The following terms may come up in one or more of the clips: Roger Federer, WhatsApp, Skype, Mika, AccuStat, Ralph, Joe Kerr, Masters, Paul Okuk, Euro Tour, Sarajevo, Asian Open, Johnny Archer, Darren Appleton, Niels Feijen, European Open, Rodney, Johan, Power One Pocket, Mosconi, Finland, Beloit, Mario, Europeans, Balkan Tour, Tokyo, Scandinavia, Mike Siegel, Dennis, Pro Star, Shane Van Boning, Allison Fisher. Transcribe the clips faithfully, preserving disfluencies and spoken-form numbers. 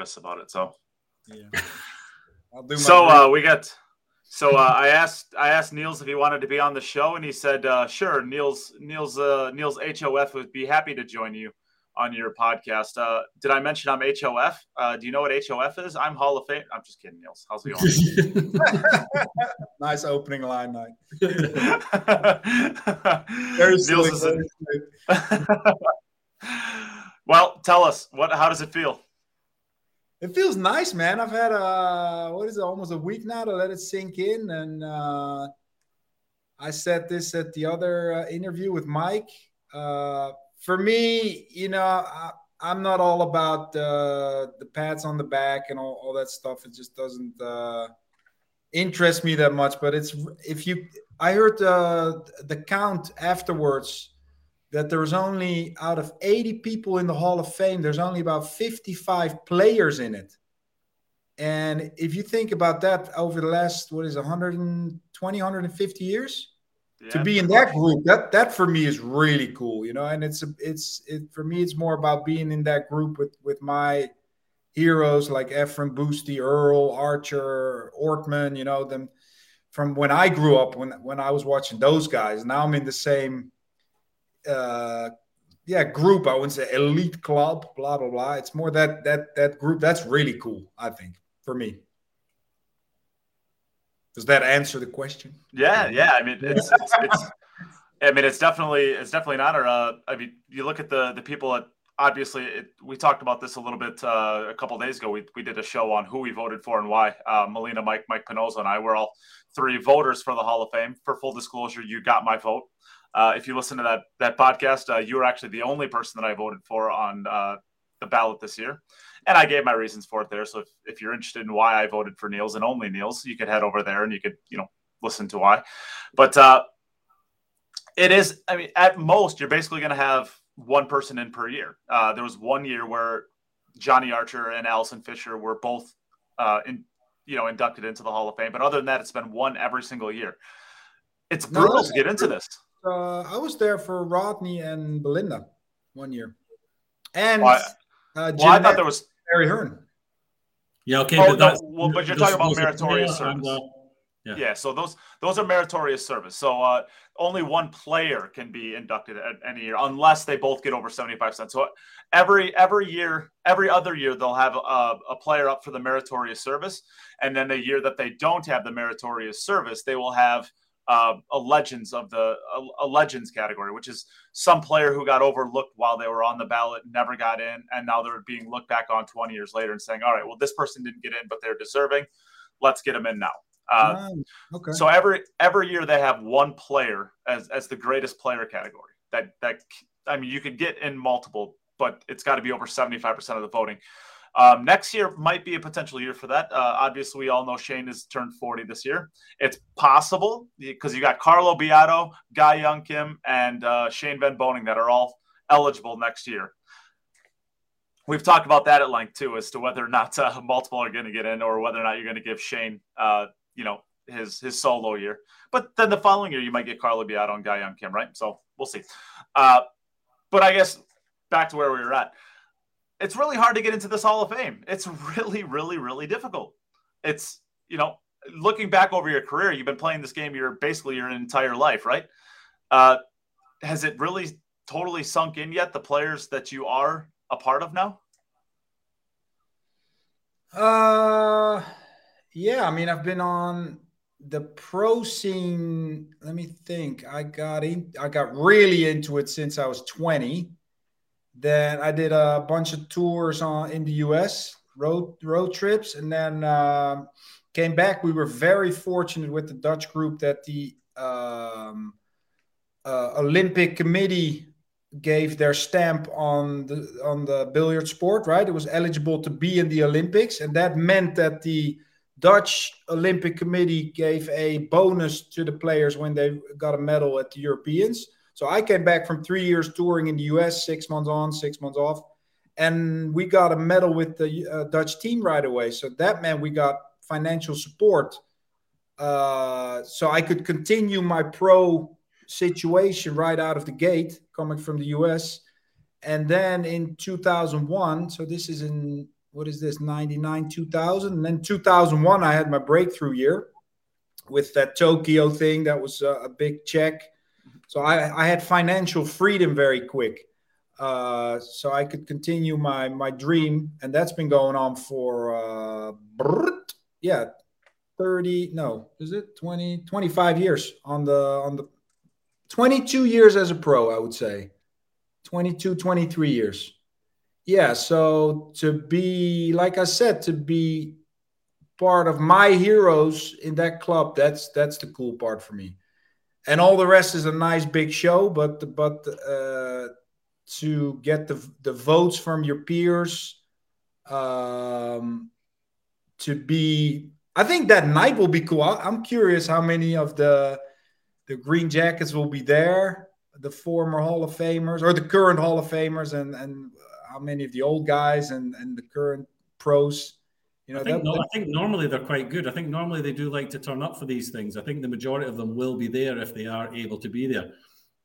nervous about it. So, yeah. I'll do my so uh, we got. So uh, I asked I asked Niels if he wanted to be on the show, and he said, uh, "Sure, Niels Niels uh, Niels H O F would be happy to join you on your podcast." Uh, did I mention I'm H O F? Uh, do you know what H O F is? I'm Hall of Fame. I'm just kidding, Niels. How's it going? Nice opening line, Mike. Niels silly, is a... Well, tell us what. How does it feel? It feels nice, man. I've had uh, what is it, almost a week now to let it sink in, and uh, I said this at the other uh, interview with Mike. Uh, for me, you know, I, I'm not all about uh, the pats on the back and all, all that stuff. It just doesn't uh, interest me that much. But it's if you, I heard uh, the count afterwards that there's only, out of eighty people in the Hall of Fame, there's only about fifty-five players in it. And if you think about that over the last, what is it, one hundred twenty, one hundred fifty years? Yeah, to be in that group, that that for me is really cool, you know? And it's, it's it for me, it's more about being in that group with, with my heroes like Efren Boosty, Earl Archer, Ortman, you know, them from when I grew up, when when I was watching those guys. Now I'm in the same... Uh, yeah, group. I wouldn't say elite club. Blah blah blah. It's more that that that group. That's really cool, I think, for me. Does that answer the question? Yeah, yeah. I mean, it's, it's, it's I mean, it's definitely it's definitely an honor. Uh, I mean, you look at the the people at. Obviously, it, we talked about this a little bit uh, a couple of days ago. We we did a show on who we voted for and why. Uh, Melina, Mike, Mike Pinoza, and I were all three voters for the Hall of Fame. For full disclosure, you got my vote. Uh, if you listen to that that podcast, uh, you were actually the only person that I voted for on uh, the ballot this year. And I gave my reasons for it there. So if, if you're interested in why I voted for Niels and only Niels, you could head over there and you could, you know, listen to why. But uh, it is, I mean, at most, you're basically going to have one person in per year. Uh, there was one year where Johnny Archer and Allison Fisher were both, uh, in, you know, inducted into the Hall of Fame. But other than that, it's been one every single year. It's brutal no, to get into this. Uh, I was there for Rodney and Belinda one year, and well, I, uh, well, I thought there was Harry Hearn. Yeah, okay, oh, but, that's, no, well, but you're those, talking about meritorious service. Not, yeah. yeah, so those those are meritorious service. So uh, only one player can be inducted at any year unless they both get over seventy-five percent. So every every year, every other year, they'll have a, a player up for the meritorious service, and then the year that they don't have the meritorious service, they will have. Uh, a legends of the a, a legends category, which is some player who got overlooked while they were on the ballot, never got in, and now they're being looked back on twenty years later and saying, "All right, well, this person didn't get in, but they're deserving. Let's get them in now." Uh, oh, okay. So every every year they have one player as as the greatest player category. That that I mean, you could get in multiple, but it's got to be over seventy-five percent of the voting. Um, next year might be a potential year for that. Uh, obviously, we all know Shane has turned forty this year. It's possible because you got Carlo Biado, Guy Young-Kim, and uh, Shane Van Boning that are all eligible next year. We've talked about that at length, too, as to whether or not uh, multiple are going to get in or whether or not you're going to give Shane, uh, you know, his his solo year. But then the following year, you might get Carlo Biado and Guy Young-Kim, right? So we'll see. Uh, but I guess back to where we were at. It's really hard to get into this Hall of Fame. It's really, really, really difficult. It's, you know, looking back over your career, you've been playing this game your basically your entire life, right? Uh, has it really totally sunk in yet, the players that you are a part of now? Uh, yeah, I mean, I've been on the pro scene. Let me think. I got in, I got really into it since I was twenty. Then I did a bunch of tours on in the U S, road road trips, and then uh, came back. We were very fortunate with the Dutch group that the um, uh, Olympic Committee gave their stamp on the on the billiard sport, right? It was eligible to be in the Olympics, and that meant that the Dutch Olympic Committee gave a bonus to the players when they got a medal at the Europeans. So I came back from three years touring in the U S, six months on, six months off, and we got a medal with the uh, Dutch team right away. So that meant we got financial support. Uh, so I could continue my pro situation right out of the gate coming from the U S. And then in two thousand one, so this is in what is this, ninety-nine, two thousand. And then two thousand one, I had my breakthrough year with that Tokyo thing. That was a, a big check. So I, I had financial freedom very quick. Uh, so I could continue my, my dream. And that's been going on for, uh, yeah, thirty, no, is it twenty, twenty-five years on the, on the twenty-two years as a pro, I would say twenty-two, twenty-three years. Yeah. So to be, like I said, to be part of my heroes in that club, that's, that's the cool part for me. And all the rest is a nice big show, but, but, uh, to get the the votes from your peers, um, to be, I think that night will be cool. I'm curious how many of the the Green Jackets will be there, the former Hall of Famers or the current Hall of Famers, and and how many of the old guys and, and the current pros. You know, I think, that, no, I think normally they're quite good. I think normally they do like to turn up for these things. I think the majority of them will be there if they are able to be there.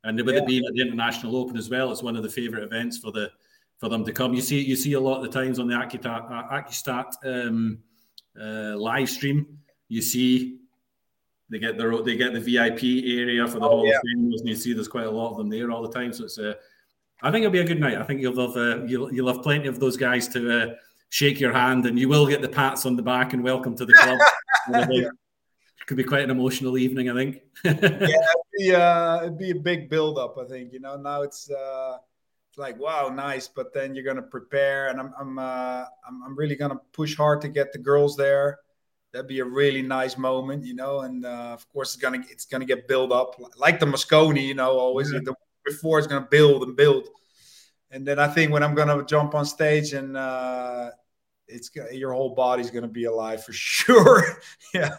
And with yeah. it being at the International Open as well, it's one of the favourite events for the for them to come. You see, you see a lot of the times on the Accustat, Accustat um, uh, live stream. You see, they get their they get the V I P area for the oh, Hall yeah. of Famers, and you see there's quite a lot of them there all the time. So it's, uh, I think it'll be a good night. I think you'll have uh, you'll you'll have plenty of those guys to uh, shake your hand, and you will get the pats on the back and welcome to the club. yeah. Could be quite an emotional evening, I think. yeah, it'd be, uh, it'd be a big build-up, I think. You know, now it's uh, it's like, wow, nice. But then you're gonna prepare, and I'm I'm uh, I'm, I'm really gonna push hard to get the girls there. That'd be a really nice moment, you know. And uh, of course, it's gonna it's gonna get built up like the Mosconi, you know. Always mm-hmm. like the week before, it's gonna build and build. And then I think when I'm gonna jump on stage and uh, it's your whole body's gonna be alive for sure. yeah.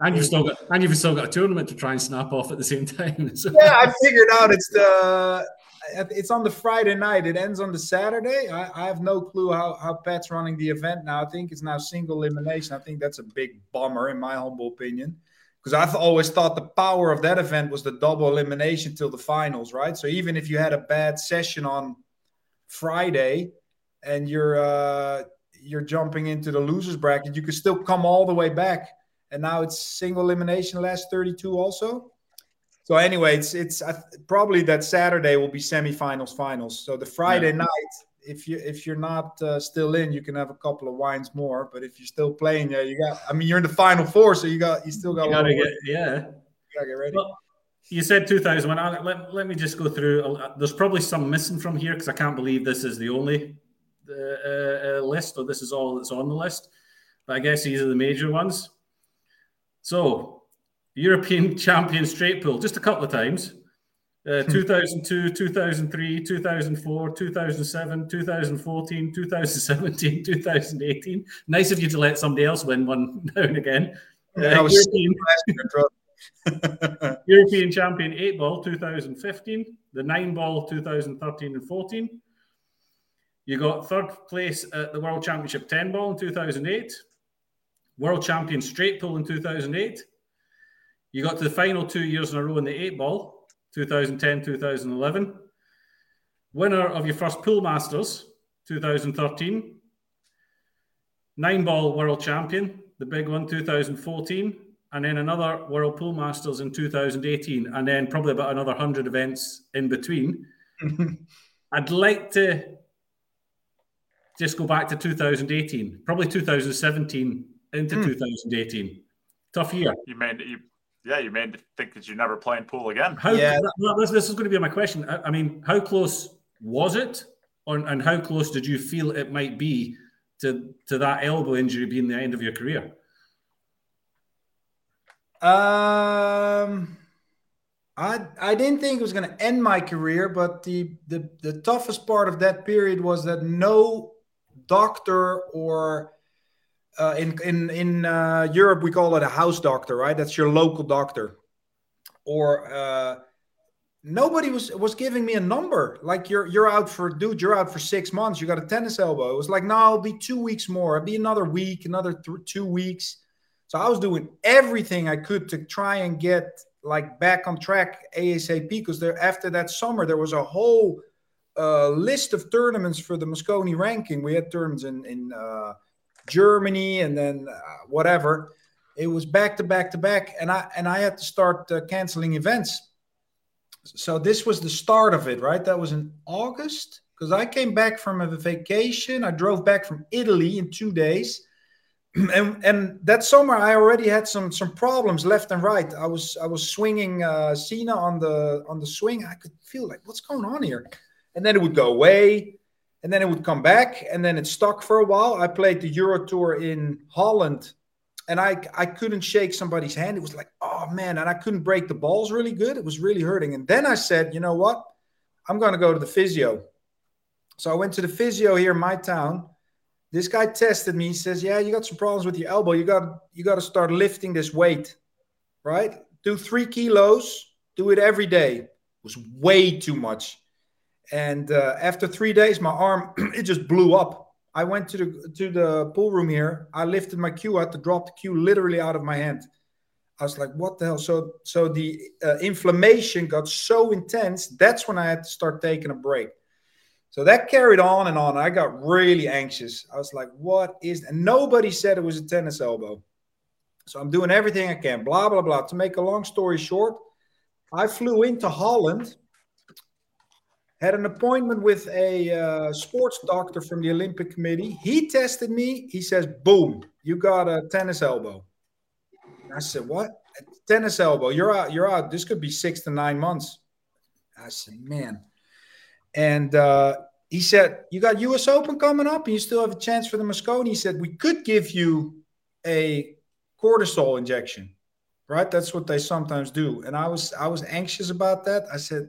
And you've still got, and you've still got a tournament to try and snap off at the same time. So. Yeah, I figured out it's the, it's on the Friday night. It ends on the Saturday. I, I have no clue how, how Pat's running the event now. I think it's now single elimination. I think that's a big bummer in my humble opinion, because I've always thought the power of that event was the double elimination till the finals, right? So even if you had a bad session on Friday and you're uh, you're jumping into the losers bracket, you could still come all the way back. And now it's single elimination last thirty-two also. So anyway, it's it's uh, probably that Saturday will be semifinals, finals. So the Friday yeah. night, if you if you're not uh, still in, you can have a couple of wines more. But if you're still playing, yeah, you got. I mean, you're in the final four, so you got you still got. You gotta get, yeah, you gotta get ready. Well, you said two thousand one. I, let let me just go through. There's probably some missing from here because I can't believe this is the only uh, uh, list, or this is all that's on the list. But I guess these are the major ones. So, European champion straight pool, just a couple of times. Uh, two thousand two, two thousand three, two thousand four, two thousand seven, two thousand fourteen, two thousand seventeen, two thousand eighteen. Nice of you to let somebody else win one now and again. Uh, was European, European champion eight ball, two thousand fifteen. The nine ball, two thousand thirteen and fourteen. You got third place at the World Championship ten ball in two thousand eight. World champion straight pool in two thousand eight. You got to the final two years in a row in the eight ball, two thousand ten, two thousand eleven. Winner of your first pool Masters, two thousand thirteen. Nine ball world champion, the big one, two thousand fourteen. And then another World Pool Masters in two thousand eighteen. And then probably about another one hundred events in between. I'd like to just go back to two thousand eighteen, probably two thousand seventeen. Into mm. two thousand eighteen, tough year. You made you, yeah. You made think that you're never playing pool again. How, yeah. This, this is going to be my question. I, I mean, how close was it, or, and how close did you feel it might be to to that elbow injury being the end of your career? Um, I I didn't think it was going to end my career, but the the the toughest part of that period was that no doctor or Uh, in in in uh, Europe, we call it a house doctor, right? That's your local doctor. Or uh, nobody was was giving me a number. Like you're you're out for dude, you're out for six months. You got a tennis elbow. It was like, no, it'll be two weeks more. It'll be another week, another th- two weeks. So I was doing everything I could to try and get like back on track ASAP because there after that summer there was a whole uh, list of tournaments for the Mosconi ranking. We had tournaments in, in uh, Germany and then uh, whatever. It was back to back to back. And I, and I had to start uh, canceling events. So this was the start of it, right? That was in August, because I came back from a vacation. I drove back from Italy in two days. And, and that summer, I already had some some problems left and right. I was I was swinging uh, Cena on the on the swing. I could feel like, what's going on here? And then it would go away, and then it would come back, and then it stuck for a while. I played the Euro Tour in Holland, and I I couldn't shake somebody's hand. It was like, oh man, and I couldn't break the balls really good. It was really hurting. And then I said, you know what? I'm going to go to the physio. So I went to the physio here in my town. This guy tested me. He says, yeah, you got some problems with your elbow. You got you got to start lifting this weight, right? Do three kilos. Do it every day. It was way too much. And uh, after three days, my arm, it just blew up. I went to the, to the pool room here. I lifted my cue. I had to drop the cue literally out of my hand. I was like, what the hell? So, so the uh, inflammation got so intense. That's when I had to start taking a break. So that carried on and on. I got really anxious. I was like, what is... And nobody said it was a tennis elbow. So I'm doing everything I can, blah, blah, blah. To make a long story short, I flew into Holland, had an appointment with a uh, sports doctor from the Olympic Committee. He tested me. He says, boom, you got a tennis elbow. And I said, what? A tennis elbow. You're out. You're out. This could be six to nine months. I said, man... And uh, he said, you got U S Open coming up and you still have a chance for the Mosconi. He said, we could give you a cortisol injection, right? That's what they sometimes do. And I was I was anxious about that. I said,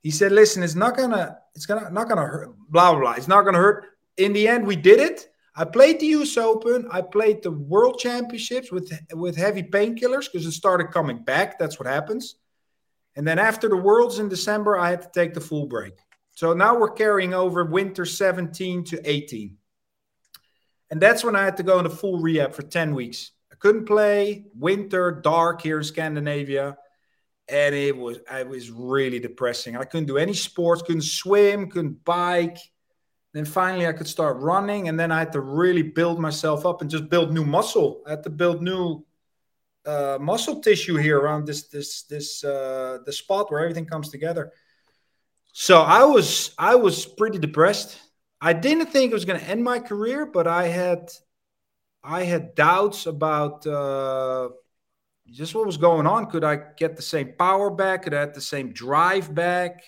he said, listen, it's not gonna, it's gonna not gonna hurt, blah, blah, blah. It's not gonna hurt. In the end, we did it. I played the U S Open, I played the World Championships with with heavy painkillers because it started coming back. That's what happens. And then after the Worlds in December, I had to take the full break. So now we're carrying over winter seventeen to eighteen. And that's when I had to go into full rehab for ten weeks. I couldn't play, winter, dark here in Scandinavia. And it was it was really depressing. I couldn't do any sports, couldn't swim, couldn't bike. Then finally I could start running. And then I had to really build myself up and just build new muscle. I had to build new uh, muscle tissue here around this this this uh, the spot where everything comes together. So I was I was pretty depressed. I didn't think it was going to end my career, but I had I had doubts about uh, just what was going on. Could I get the same power back? Could I have the same drive back?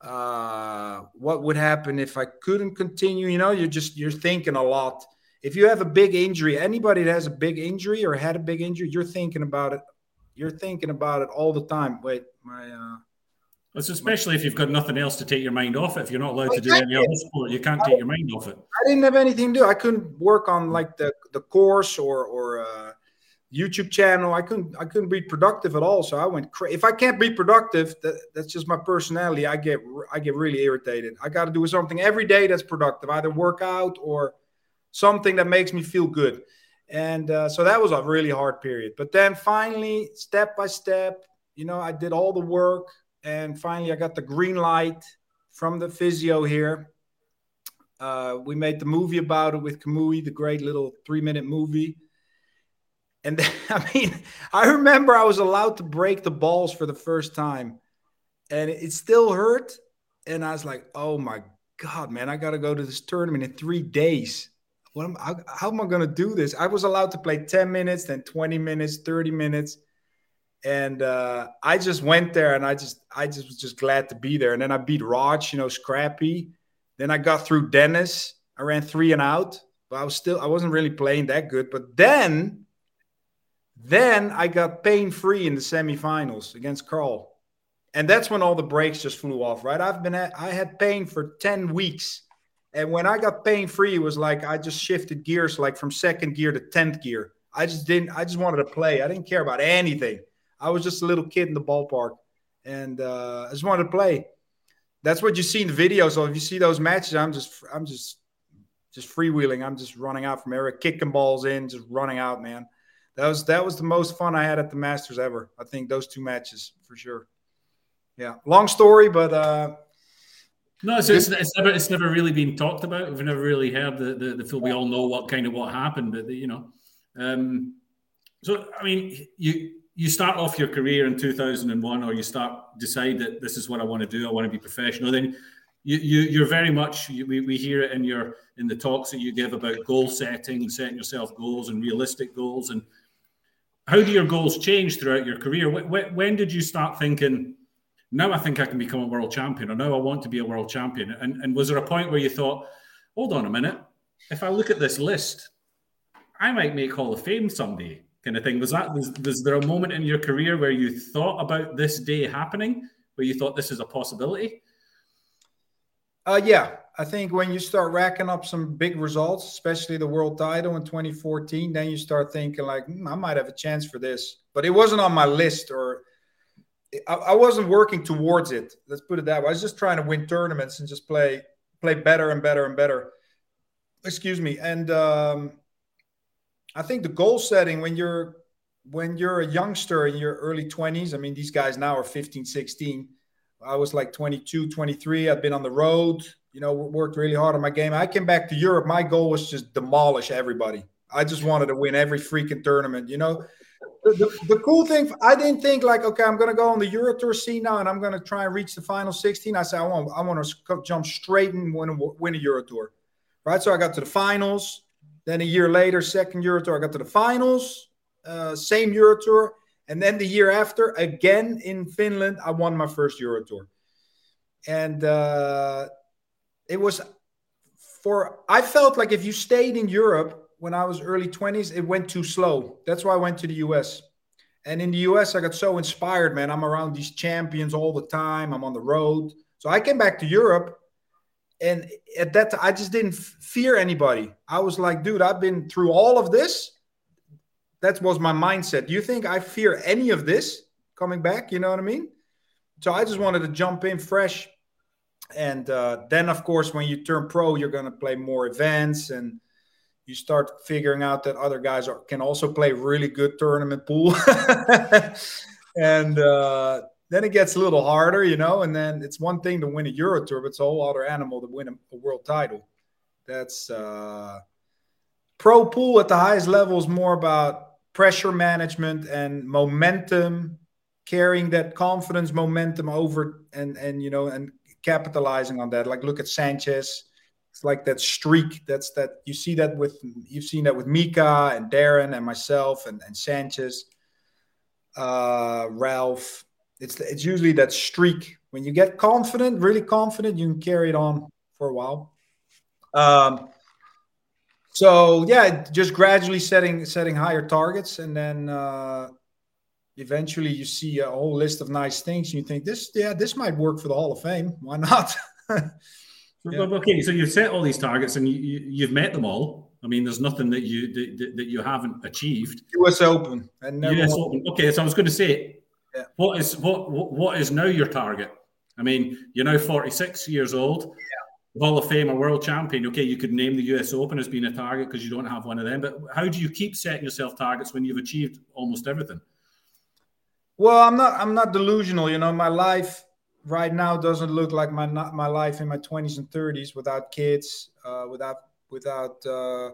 Uh, what would happen if I couldn't continue? You know, you're just you're thinking a lot. If you have a big injury, anybody that has a big injury or had a big injury, you're thinking about it. You're thinking about it all the time. Wait, my. Uh, It's especially if you've got nothing else to take your mind off it. If you're not allowed to do any other sport, you can't take your mind off it. I didn't have anything to do. I couldn't work on like the, the course or or uh, YouTube channel. I couldn't I couldn't be productive at all. So I went crazy. If I can't be productive, that, that's just my personality. I get I get really irritated. I got to do something every day that's productive, either work out or something that makes me feel good. And uh, so that was a really hard period. But then finally, step by step, you know, I did all the work. And finally, I got the green light from the physio here. Uh, we made the movie about it with Kamui, the great little three-minute movie. And then, I mean, I remember I was allowed to break the balls for the first time. And it still hurt. And I was like, oh, my God, man, I got to go to this tournament in three days. What am I, how am I going to do this? I was allowed to play ten minutes, then twenty minutes, thirty minutes. And uh, I just went there, and I just I just was just glad to be there. And then I beat Raj, you know, scrappy. Then I got through Dennis. I ran three and out, but I was still I wasn't really playing that good. But then, then I got pain free in the semifinals against Carl, and that's when all the breaks just flew off. Right? I've been at, I had pain for ten weeks, and when I got pain free, it was like I just shifted gears, like from second gear to tenth gear. I just didn't. I just wanted to play. I didn't care about anything. I was just a little kid in the ballpark, and uh, I just wanted to play. That's what you see in the video. So if you see those matches, I'm just, I'm just, just freewheeling. I'm just running out from area, kicking balls in, just running out, man. That was that was the most fun I had at the Masters ever. I think those two matches for sure. Yeah, long story, but uh, No, so it's, it's never it's never really been talked about. We've never really heard the the, the full. We all know what kind of what happened, but the, you know, um, so I mean, you you start off your career in two thousand one, or you start decide that this is what I want to do. I want to be professional. Then you, you you're very much you, we we hear it in your in the talks that you give about goal setting, setting yourself goals and realistic goals. And how do your goals change throughout your career? When, when did you start thinking, now I think I can become a world champion, or now I want to be a world champion? And, and was there a point where you thought, hold on a minute, if I look at this list, I might make Hall of Fame someday, kind of thing? Was that was, was there a moment in your career where you thought about this day happening, where you thought this is a possibility? Uh, yeah, I think when you start racking up some big results, especially the world title in twenty fourteen, then you start thinking like, hmm, I might have a chance for this. But it wasn't on my list, or I, I wasn't working towards it. Let's put it that way. I was just trying to win tournaments and just play play better and better and better. Excuse me. And um, I think the goal setting when you're when you're a youngster in your early twenties, I mean, these guys now are fifteen, sixteen. I was like twenty-two, twenty-three. I'd been on the road, you know, worked really hard on my game. I came back to Europe. My goal was just demolish everybody. I just wanted to win every freaking tournament, you know. The, the, the cool thing, I didn't think like, okay, I'm going to go on the Euro Tour scene now and I'm going to try and reach the final sixteen. I said, I want I want to jump straight and win, win a Euro Tour, right? So I got to the finals. Then a year later, second Euro Tour, I got to the finals, uh, same Euro Tour. And then the year after, again in Finland, I won my first Euro Tour. And uh, it was for, I felt like if you stayed in Europe when I was early twenties, it went too slow. That's why I went to the U S. And in the U S, I got so inspired, man. I'm around these champions all the time. I'm on the road. So I came back to Europe. And at that time, I just didn't f- fear anybody. I was like, dude, I've been through all of this. That was my mindset. Do you think I fear any of this coming back? You know what I mean? So I just wanted to jump in fresh. And uh, then, of course, when you turn pro, you're going to play more events. And you start figuring out that other guys are, can also play really good tournament pool. and uh, then it gets a little harder, you know. And then it's one thing to win a Euro Tour, but it's a whole other animal to win a, a world title. That's uh, pro pool at the highest level is more about pressure management and momentum, carrying that confidence momentum over and, and, you know, and capitalizing on that. Like, look at Sanchez. It's like that streak. That's that you see that with, you've seen that with Mika and Darren and myself and, and Sanchez, uh, Ralph. It's, it's usually that streak. When you get confident, really confident, you can carry it on for a while. Um, So, yeah, just gradually setting setting higher targets. And then uh, eventually you see a whole list of nice things. And you think, this yeah, this might work for the Hall of Fame. Why not? Yeah. Okay, so you've set all these targets and you, you, you've met them all. I mean, there's nothing that you that, that you haven't achieved. U S Open. And never U S Open. Okay, so I was going to say, yeah. what is what what is now your target? I mean, you're now forty-six years old. Yeah. Hall of Fame or world champion, okay, you could name the U S Open as being a target because you don't have one of them, but how do you keep setting yourself targets when you've achieved almost everything? Well, I'm not I'm not delusional. You know, my life right now doesn't look like my not my life in my twenties and thirties without kids, uh, without without uh,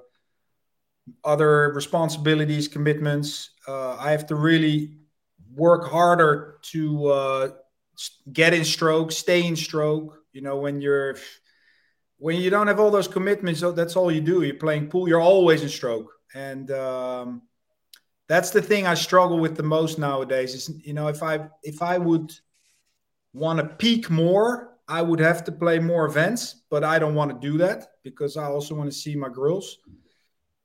other responsibilities, commitments. Uh, I have to really work harder to uh, get in stroke, stay in stroke. You know, when you're... When you don't have all those commitments, that's all you do. You're playing pool. You're always in stroke. And um, that's the thing I struggle with the most nowadays is, you know, if I if I would want to peak more, I would have to play more events. But I don't want to do that because I also want to see my girls.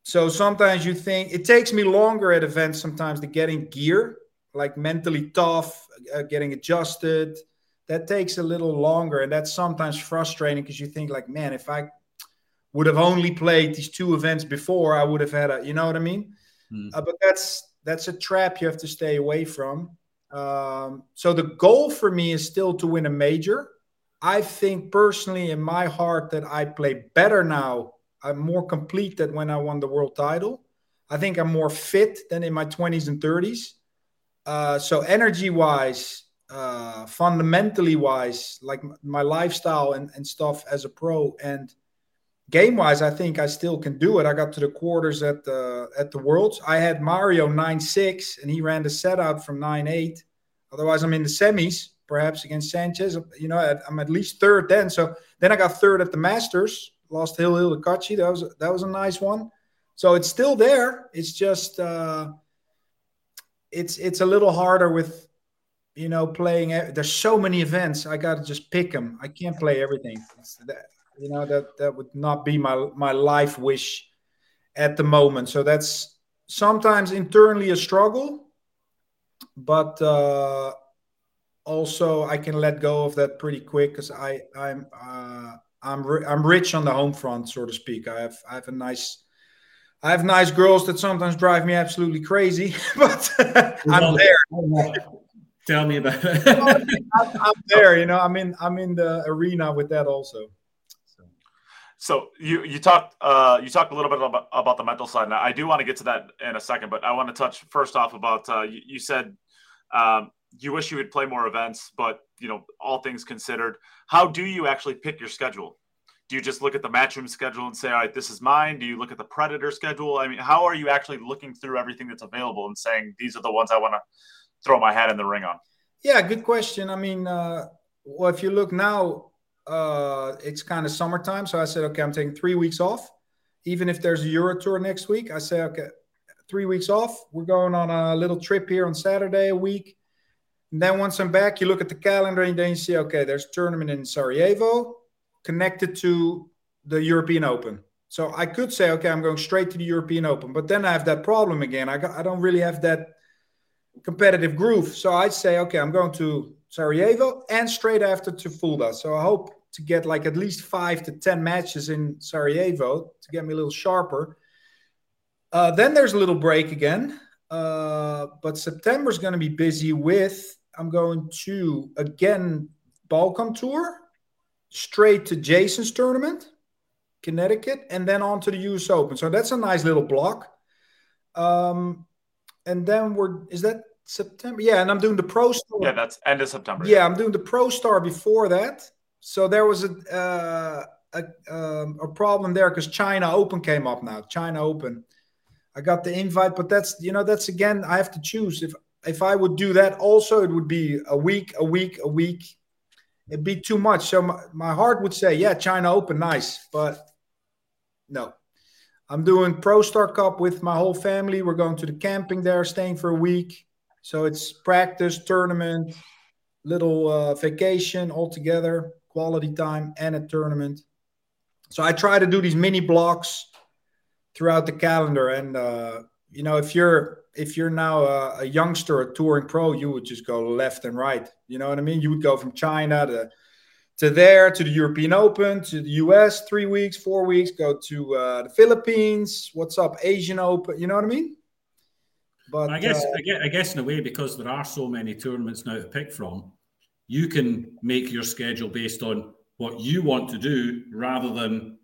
So sometimes you think it takes me longer at events sometimes to get in gear, like mentally tough, uh, getting adjusted. That takes a little longer, and that's sometimes frustrating because you think like, man, if I would have only played these two events before, I would have had a, you know what I mean? Mm. Uh, but that's that's a trap you have to stay away from. Um, so the goal for me is still to win a major. I think personally in my heart that I play better now. I'm more complete than when I won the world title. I think I'm more fit than in my twenties and thirties. Uh, so energy-wise... uh, fundamentally wise, like my lifestyle and, and stuff as a pro, and game wise, I think I still can do it. I got to the quarters at the at the Worlds. I had Mario nine six, and he ran the set out from nine eight. Otherwise, I'm in the semis, perhaps against Sanchez. You know, I'm at least third then. So then I got third at the Masters. Lost Hill, Hill to Kachi. That was that was a nice one. So it's still there. It's just uh, it's it's a little harder with, you know, playing. There's so many events. I got to just pick them. I can't play everything. It's that, you know, that that would not be my my life wish at the moment. So that's sometimes internally a struggle, but uh, also I can let go of that pretty quick because I I'm uh, I'm ri- I'm rich on the home front, so to speak. I have I have a nice I have nice girls that sometimes drive me absolutely crazy, but I'm there. Tell me about it. I'm, I'm there, you know. I'm in I'm in the arena with that also. So you you talked uh, you talked a little bit about, about the mental side. Now I do want to get to that in a second, but I want to touch first off about uh, you, you said um, you wish you would play more events, but you know, all things considered, how do you actually pick your schedule? Do you just look at the Matchroom schedule and say, all right, this is mine? Do you look at the Predator schedule? I mean, how are you actually looking through everything that's available and saying these are the ones I want to throw my hat in the ring on? Yeah, good question. I mean, uh, well, if you look now. Uh, it's kind of summertime, so I said, okay, I'm taking three weeks off. Even if there's a Euro Tour next week, I say, okay, three weeks off. We're going on a little trip here on Saturday, a week. And then once I'm back, you look at the calendar and then you see, okay, there's a tournament in Sarajevo connected to the European Open. So I could say, okay, I'm going straight to the European Open, but then I have that problem again. I, got, I don't really have that competitive groove. So I'd say, okay, I'm going to Sarajevo and straight after to Fulda. So I hope to get like at least five to ten matches in Sarajevo to get me a little sharper. Uh, then there's a little break again. Uh, but September is going to be busy with, I'm going to, again, Balkan Tour, straight to Jason's tournament, Connecticut, and then on to the U S Open. So that's a nice little block. Um, and then we're, is that September? Yeah, and I'm doing the Pro Star. Yeah, that's end of September. Yeah, I'm doing the Pro Star before that. So there was a uh, a, um, a problem there because China Open came up now. China Open, I got the invite, but that's, you know, that's again, I have to choose. If if I would do that also, it would be a week, a week, a week. It'd be too much. So my, my heart would say, yeah, China Open, nice, but no. I'm doing Pro Star Cup with my whole family. We're going to the camping there, staying for a week. So it's practice, tournament, little uh, vacation altogether, quality time, and a tournament. So I try to do these mini blocks throughout the calendar. And uh, you know, if you're if you're now a, a youngster, a touring pro, you would just go left and right. You know what I mean? You would go from China to to there to the European Open to the U S three weeks, four weeks. Go to uh, the Philippines. What's up, Asian Open? You know what I mean? But, I guess, uh, I guess, I guess, in a way, because there are so many tournaments now to pick from, you can make your schedule based on what you want to do, rather than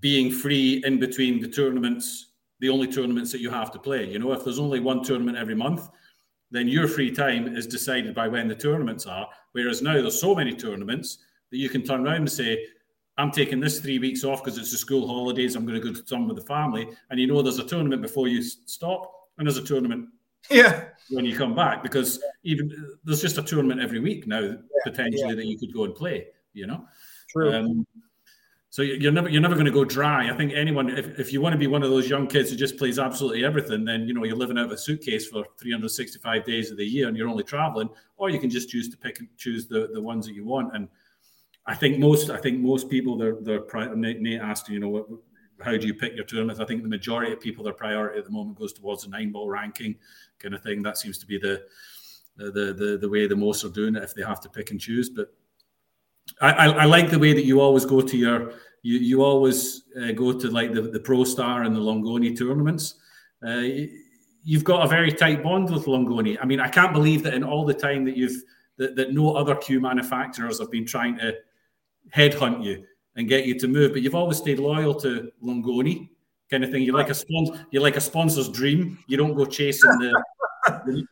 being free in between the tournaments, the only tournaments that you have to play. You know, if there's only one tournament every month, then your free time is decided by when the tournaments are. Whereas now there's so many tournaments that you can turn around and say, I'm taking this three weeks off because it's the school holidays. I'm going to go to some with the family. And you know, there's a tournament before you stop. And there's a tournament yeah. when you come back, because even there's just a tournament every week now, yeah, potentially, yeah. that you could go and play, you know? True. Um, so you're never you're never going to go dry. I think anyone, if, if you want to be one of those young kids who just plays absolutely everything, then, you know, you're living out of a suitcase for three hundred sixty-five days of the year and you're only traveling, or you can just choose to pick and choose the, the ones that you want. And I think most, I think most people, they're, they're prior, Nate asked, you know, what, how do you pick your tournaments? I think the majority of people, their priority at the moment goes towards the nine ball ranking kind of thing. That seems to be the the the the way the most are doing it if they have to pick and choose. But I, I, I like the way that you always go to your you you always uh, go to like the, the Pro Star and the Longoni tournaments. Uh, you've got a very tight bond with Longoni. I mean, I can't believe that in all the time that you've that, that no other cue manufacturers have been trying to headhunt you and get you to move, but you've always stayed loyal to Longoni, kind of thing. You're like a sponsor, you're like a sponsor's dream. You don't go chasing the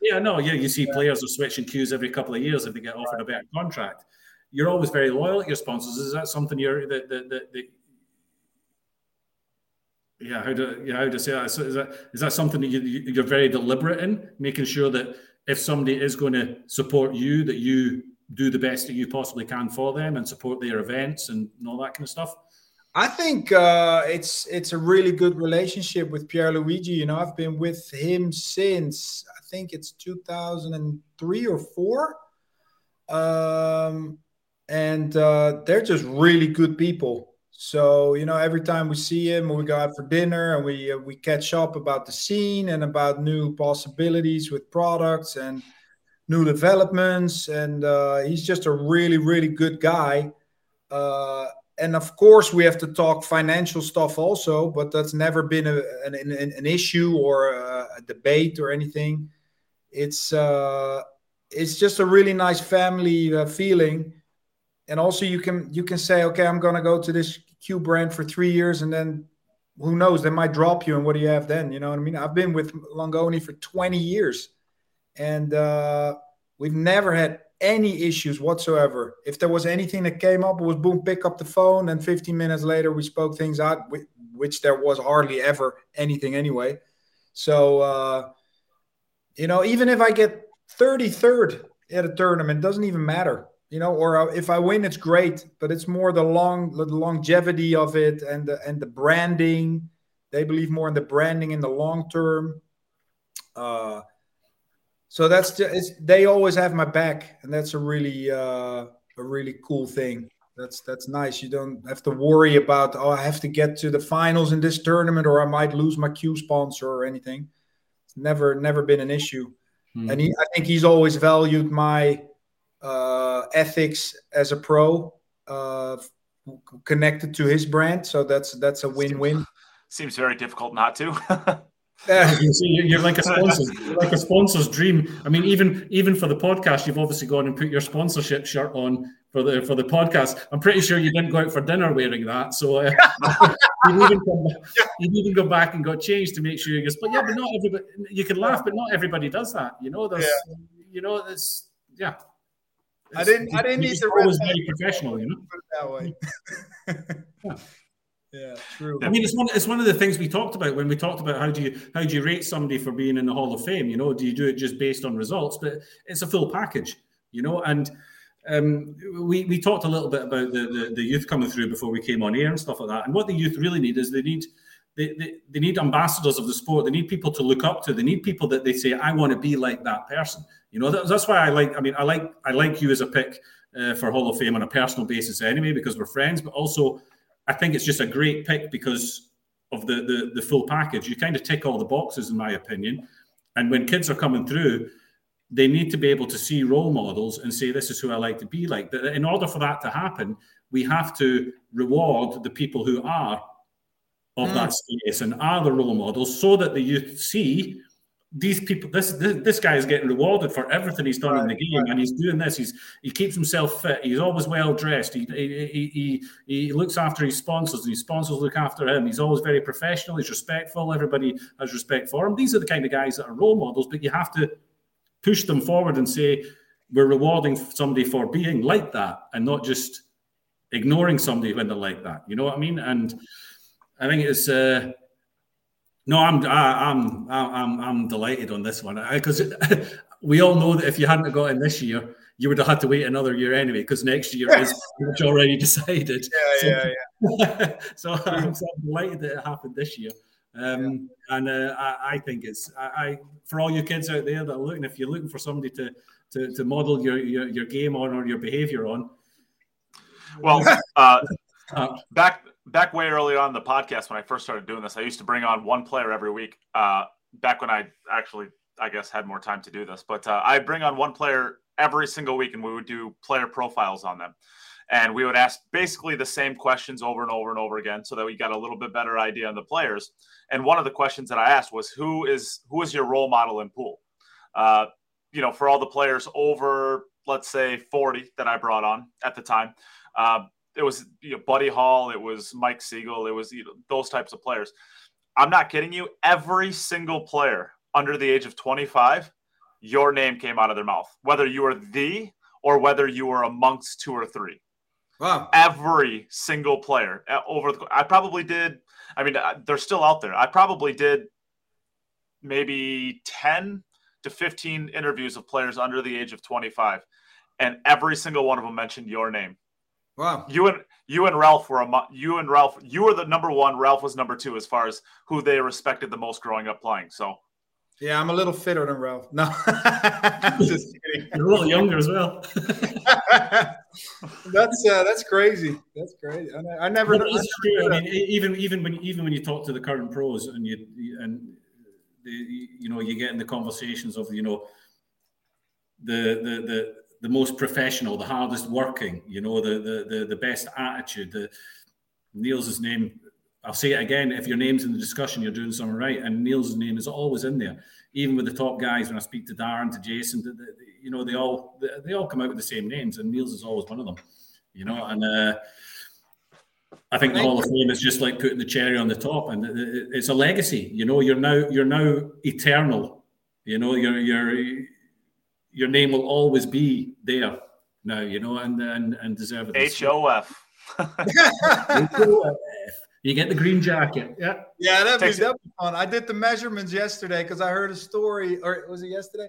yeah, no, yeah, you see players are switching queues every couple of years if they get offered a better contract. You're always very loyal to your sponsors. Is that something you're that that that, that yeah? How do yeah? How to say that? Is that is that something that you, you're very deliberate in, making sure that if somebody is going to support you, that you do the best that you possibly can for them and support their events and all that kind of stuff? I think uh, it's it's a really good relationship with Pierluigi. You know, I've been with him since I think it's two thousand three or four. Um, and uh, they're just really good people. So, you know, every time we see him, we go out for dinner and we uh, we catch up about the scene and about new possibilities with products and new developments. And uh, he's just a really, really good guy. Uh, and of course, we have to talk financial stuff also, but that's never been a, an, an, an issue or a, a debate or anything. It's uh, it's just a really nice family uh, feeling. And also you can you can say, okay, I'm going to go to this Q brand for three years and then who knows, they might drop you. And what do you have then? You know what I mean? I've been with Longoni for twenty years and uh, we've never had any issues whatsoever. If there was anything that came up, it was boom, pick up the phone. And fifteen minutes later, we spoke things out, which there was hardly ever anything anyway. So, uh, you know, even if I get thirty-third at a tournament, doesn't even matter. You know, or if I win, it's great, but it's more the long, the longevity of it and the, and the branding. They believe more in the branding in the long term. Uh, so that's just, it's, they always have my back, and that's a really uh, a really cool thing. That's that's nice. You don't have to worry about oh, I have to get to the finals in this tournament, or I might lose my Q sponsor or anything. It's never never been an issue, mm-hmm. and he, I think he's always valued my. Uh, ethics as a pro uh, connected to his brand, so that's that's a win-win. Seems very difficult not to. uh, you see, you're like a sponsor's, you're like a sponsor's dream. I mean, even even for the podcast, you've obviously gone and put your sponsorship shirt on for the for the podcast. I'm pretty sure you didn't go out for dinner wearing that, so uh, you even you even go back and got changed to make sure you just. But yeah, but not everybody. You can laugh, but not everybody does that. You know, there's yeah. you know, there's yeah. It's, I didn't. I didn't need the always very professional, you know. Put it that way. yeah. yeah, true. I mean, it's one. It's one of the things we talked about when we talked about how do you how do you rate somebody for being in the Hall of Fame? You know, do you do it just based on results? But it's a full package, you know. And um, we we talked a little bit about the, the the youth coming through before we came on air and stuff like that. And what the youth really need is they need they they, they need ambassadors of the sport. They need people to look up to. They need people that they say, I want to be like that person. You know, that, that's why I like, I mean, I like I like you as a pick uh, for Hall of Fame on a personal basis anyway, because we're friends, but also I think it's just a great pick because of the, the, the full package. You kind of tick all the boxes, in my opinion. And when kids are coming through, they need to be able to see role models and say, this is who I like to be like. In order for that to happen, we have to reward the people who are of mm. that space and are the role models so that the youth see these people, this, this this guy is getting rewarded for everything he's done right, in the game, right. and he's doing this. He's he keeps himself fit. He's always well dressed. He he, he he looks after his sponsors, and his sponsors look after him. He's always very professional. He's respectful. Everybody has respect for him. These are the kind of guys that are role models. But you have to push them forward and say, we're rewarding somebody for being like that, and not just ignoring somebody when they're like that. You know what I mean? And I think it's. Uh, No, I'm I, I'm I'm I'm delighted on this one because we all know that if you hadn't got in this year, you would have had to wait another year anyway because next year is much already decided. Yeah, so, yeah, yeah. so I'm so delighted that it happened this year, um, yeah. and uh, I, I think it's I, I for all you kids out there that are looking, if you're looking for somebody to to, to model your, your your game on or your behavior on. Well, uh, uh, back. Back way early on in the podcast when I first started doing this, I used to bring on one player every week. Uh, back when I actually, I guess, had more time to do this. But uh, I bring on one player every single week, and we would do player profiles on them. And we would ask basically the same questions over and over and over again so that we got a little bit better idea on the players. And one of the questions that I asked was, who is who is your role model in pool? Uh, you know, for all the players over, let's say, forty that I brought on at the time, uh, it was you know, Buddy Hall. It was Mike Siegel. It was you know, those types of players. I'm not kidding you. Every single player under the age of twenty-five your name came out of their mouth, whether you were the or whether you were amongst two or three. Wow. Every single player over the, I probably did. I mean, they're still out there. I probably did maybe ten to fifteen interviews of players under the age of twenty-five. And every single one of them mentioned your name. Wow. You and you and Ralph were a, you and Ralph, you were the number one. Ralph was number two as far as who they respected the most growing up playing. So yeah, I'm a little fitter than Ralph. No, just kidding. You're a little younger as well. that's uh, that's crazy. That's crazy. I, I never. Well, I, never I mean, even even when even when you talk to the current pros and you and the, you know, you get in the conversations of, you know, the the the the most professional, the hardest working, you know, the the the, the best attitude. The Niels' name. I'll say it again, if your name's in the discussion, you're doing something right. And Niels' name is always in there. Even with the top guys, when I speak to Darren, to Jason, the, the, you know, they all they, they all come out with the same names, and Niels is always one of them, you know. And uh, I think the Hall of Fame is just like putting the cherry on the top, and it, it, it's a legacy, you know. You're now you're now eternal, you know. Your your your name will always be there now, you know, and and and deserve it. H O F. You get the green jacket. Yeah. Yeah, that'd be, that'd be fun. I did the measurements yesterday because I heard a story, or was it yesterday?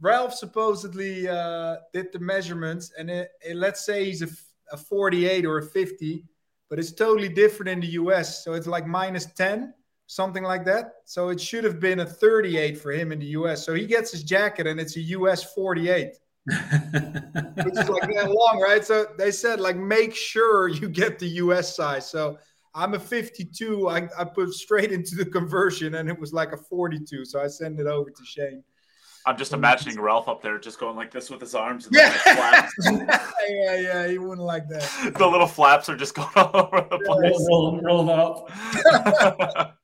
Ralph supposedly uh, did the measurements, and it, it, let's say he's a, a forty-eight or a fifty, but it's totally different in the U S. So it's like minus ten, something like that. So it should have been a thirty-eight for him in the U S. So he gets his jacket, and it's a U S forty-eight. Which is like that long, right? So they said, like, make sure you get the U S size. So I'm a fifty-two. I, I put straight into the conversion, and it was like a forty-two. So I send it over to Shane. I'm just imagining Ralph up there just going like this with his arms. And yeah. Flaps. yeah, yeah, he wouldn't like that. The little flaps are just going all over the place. Roll, roll, roll up.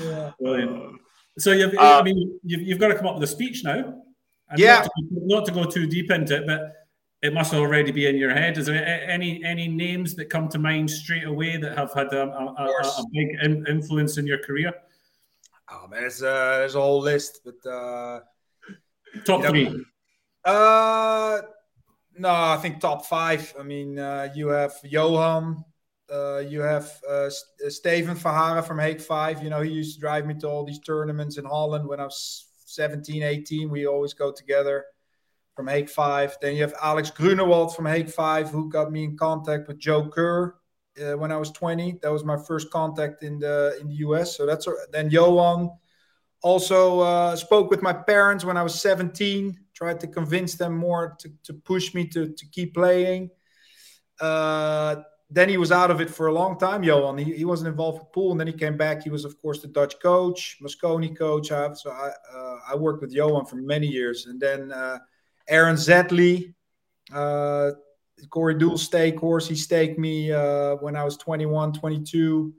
Yeah. Um, so you've, I mean, you've, you've got to come up with a speech now. And yeah. Not to, not to go too deep into it, but it must already be in your head. Is there any any names that come to mind straight away that have had a, a, a, a big in, influence in your career? Oh man, there's a, there's a whole list, but uh, top three. Know, uh, no, I think top five. I mean, uh, you have Johan, uh, you have uh, Steven Verhaeren from Hague five. You know, he used to drive me to all these tournaments in Holland when I was seventeen, eighteen. We always go together. From Hague five. Then you have Alex Grunewald from Hague five, who got me in contact with Joe Kerr uh, when I was twenty. That was my first contact in the in the U S. So that's a, then Johan. Also uh, spoke with my parents when I was seventeen. Tried to convince them more to, to push me to, to keep playing. Uh, then he was out of it for a long time, Johan. He, he wasn't involved with pool, and then he came back. He was, of course, the Dutch coach, Mosconi coach. I have, so I uh, I worked with Johan for many years, and then. Uh, Aaron Zetley, uh, Corey Dool stake horse. He staked me uh, when I was twenty-one, twenty-two.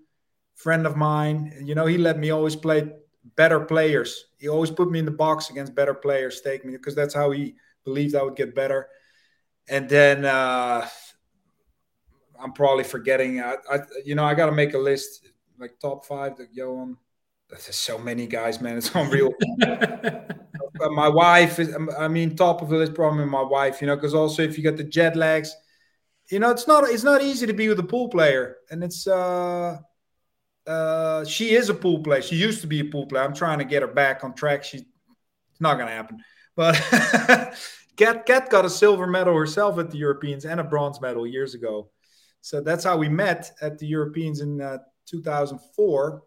Friend of mine. You know, he let me always play better players. He always put me in the box against better players, stake me, because that's how he believed I would get better. And then uh, I'm probably forgetting. I, I, you know, I got to make a list, like top five. That Johan. There's so many guys, man. It's unreal. My wife is, I mean, top of the list probably my wife, you know, because also if you got the jet lags, you know, it's not it's not easy to be with a pool player. And it's, uh, uh, she is a pool player. She used to be a pool player. I'm trying to get her back on track. She's not going to happen. But Kat, Kat got a silver medal herself at the Europeans and a bronze medal years ago. So that's how we met at the Europeans in uh, two thousand four.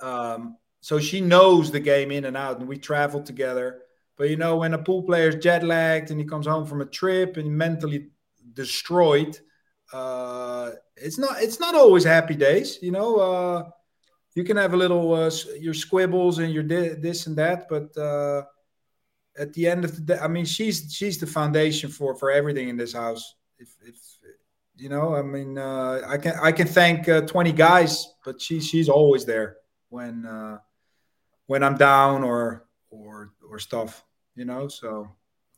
Um So she knows the game in and out, and we travel together. But, you know, when a pool player is jet-lagged and he comes home from a trip and mentally destroyed, uh, it's not it's not always happy days. You know, uh, you can have a little uh, your squibbles and your di- this and that. But uh, at the end of the day, I mean, she's she's the foundation for, for everything in this house. If, if you know, I mean, uh, I can I can thank uh, twenty guys, but she she's always there when. Uh, When I'm down or or or stuff, you know. So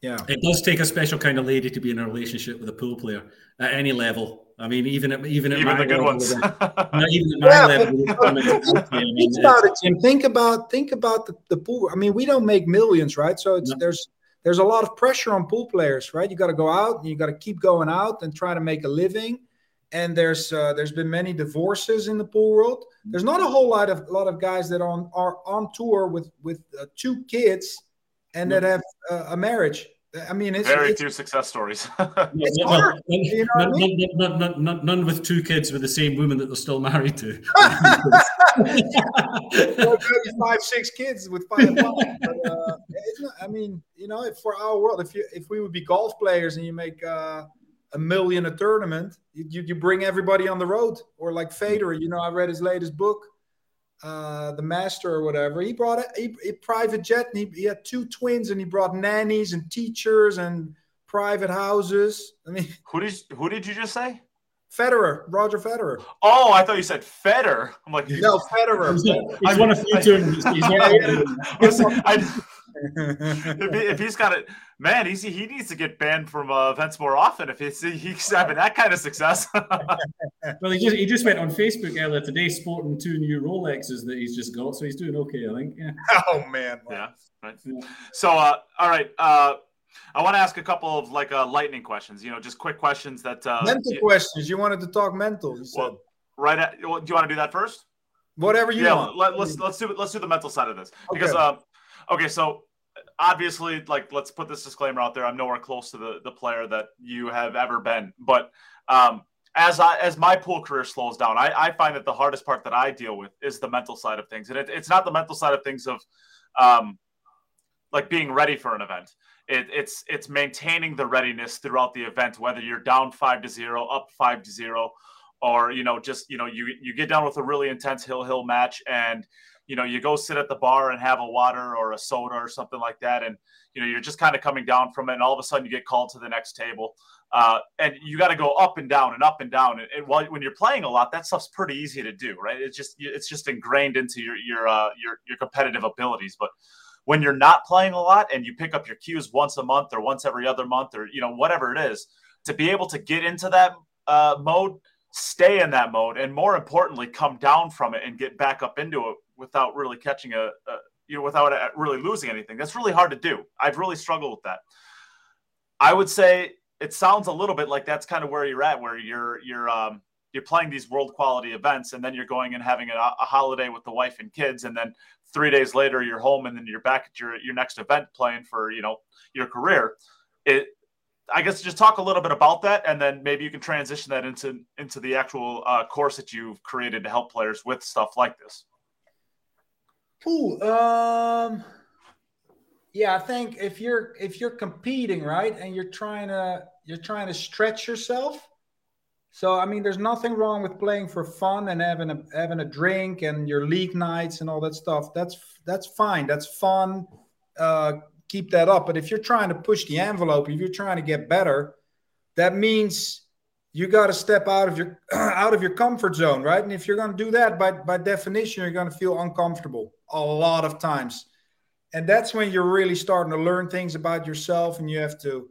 Yeah, it does take a special kind of lady to be in a relationship with a pool player at any level. I mean, even at, even at even my the good level, ones. Not even at my yeah, level. But, I mean, think, I mean, think about it, Jim. Think about think about the, the pool. I mean, we don't make millions, right? So it's, no. there's there's a lot of pressure on pool players, right? You got to go out and you got to keep going out and try to make a living. And there's uh, there's been many divorces in the pool world. There's not a whole lot of a lot of guys that are on are on tour with with uh, two kids and no. that have uh, a marriage. I mean, it's very few success stories. It's yeah, hard, well, you know none, I mean? none, none, none, none with two kids with the same woman that they're still married to. five, six kids with five. But, uh, it's not, I mean, you know, for our world, if you if we would be golf players and you make uh, a million a tournament, you you bring everybody on the road, or like Federer. You know, I read his latest book, uh the Master or whatever. He brought a, a, a private jet, and he, he had two twins, and he brought nannies and teachers and private houses. I mean, who did who did you just say? Federer, Roger Federer. Oh, I thought you said Federer. I'm like, no, Federer. He's one of the few. if, he, if he's got it, man, he's, he needs to get banned from uh, events more often if he's, he's having that kind of success. Well, he just, he just went on Facebook earlier today sporting two new Rolexes that he's just got, so he's doing okay, I think. Yeah. Oh, man. Yeah. Right. Yeah. So, uh, all right. Uh, I want to ask a couple of like uh, lightning questions, you know, just quick questions that. Uh, mental you, questions. You wanted to talk mental. You said. Well, right. At, well, do you want to do that first? Whatever you yeah, want. Let, let's, let's, do, let's do the mental side of this. Okay. Because. Uh, Okay, so obviously, like, let's put this disclaimer out there. I'm nowhere close to the, the player that you have ever been. But um, as I, as my pool career slows down, I, I find that the hardest part that I deal with is the mental side of things. And it, it's not the mental side of things of, um, like, being ready for an event. It, it's it's maintaining the readiness throughout the event, whether you're down five to zero, up five to zero, or, you know, just, you know, you, you get down with a really intense Hill-Hill match and – you know, you go sit at the bar and have a water or a soda or something like that. And, you know, you're just kind of coming down from it. And all of a sudden you get called to the next table. Uh, and you got to go up and down and up and down. And, and while, when you're playing a lot, that stuff's pretty easy to do, right? It's just it's just ingrained into your your uh, your your competitive abilities. But when you're not playing a lot and you pick up your cues once a month or once every other month or, you know, whatever it is, to be able to get into that uh, mode, stay in that mode, and more importantly, come down from it and get back up into it without really catching a, a you know, without a, really losing anything. That's really hard to do. I've really struggled with that. I would say it sounds a little bit like that's kind of where you're at, where you're, you're, um, you're playing these world quality events and then you're going and having a, a holiday with the wife and kids. And then three days later you're home and then you're back at your, your next event playing for, you know, your career. It, I guess just talk a little bit about that, and then maybe you can transition that into, into the actual uh, course that you've created to help players with stuff like this. Ooh, um, yeah, I think if you're if you're competing, right, and you're trying to you're trying to stretch yourself. So I mean, there's nothing wrong with playing for fun and having a having a drink and your league nights and all that stuff. That's that's fine. That's fun. Uh, keep that up. But if you're trying to push the envelope, if you're trying to get better, that means you got to step out of your out of your comfort zone, right? And if you're going to do that, by by definition, you're going to feel uncomfortable a lot of times. And that's when you're really starting to learn things about yourself, and you have to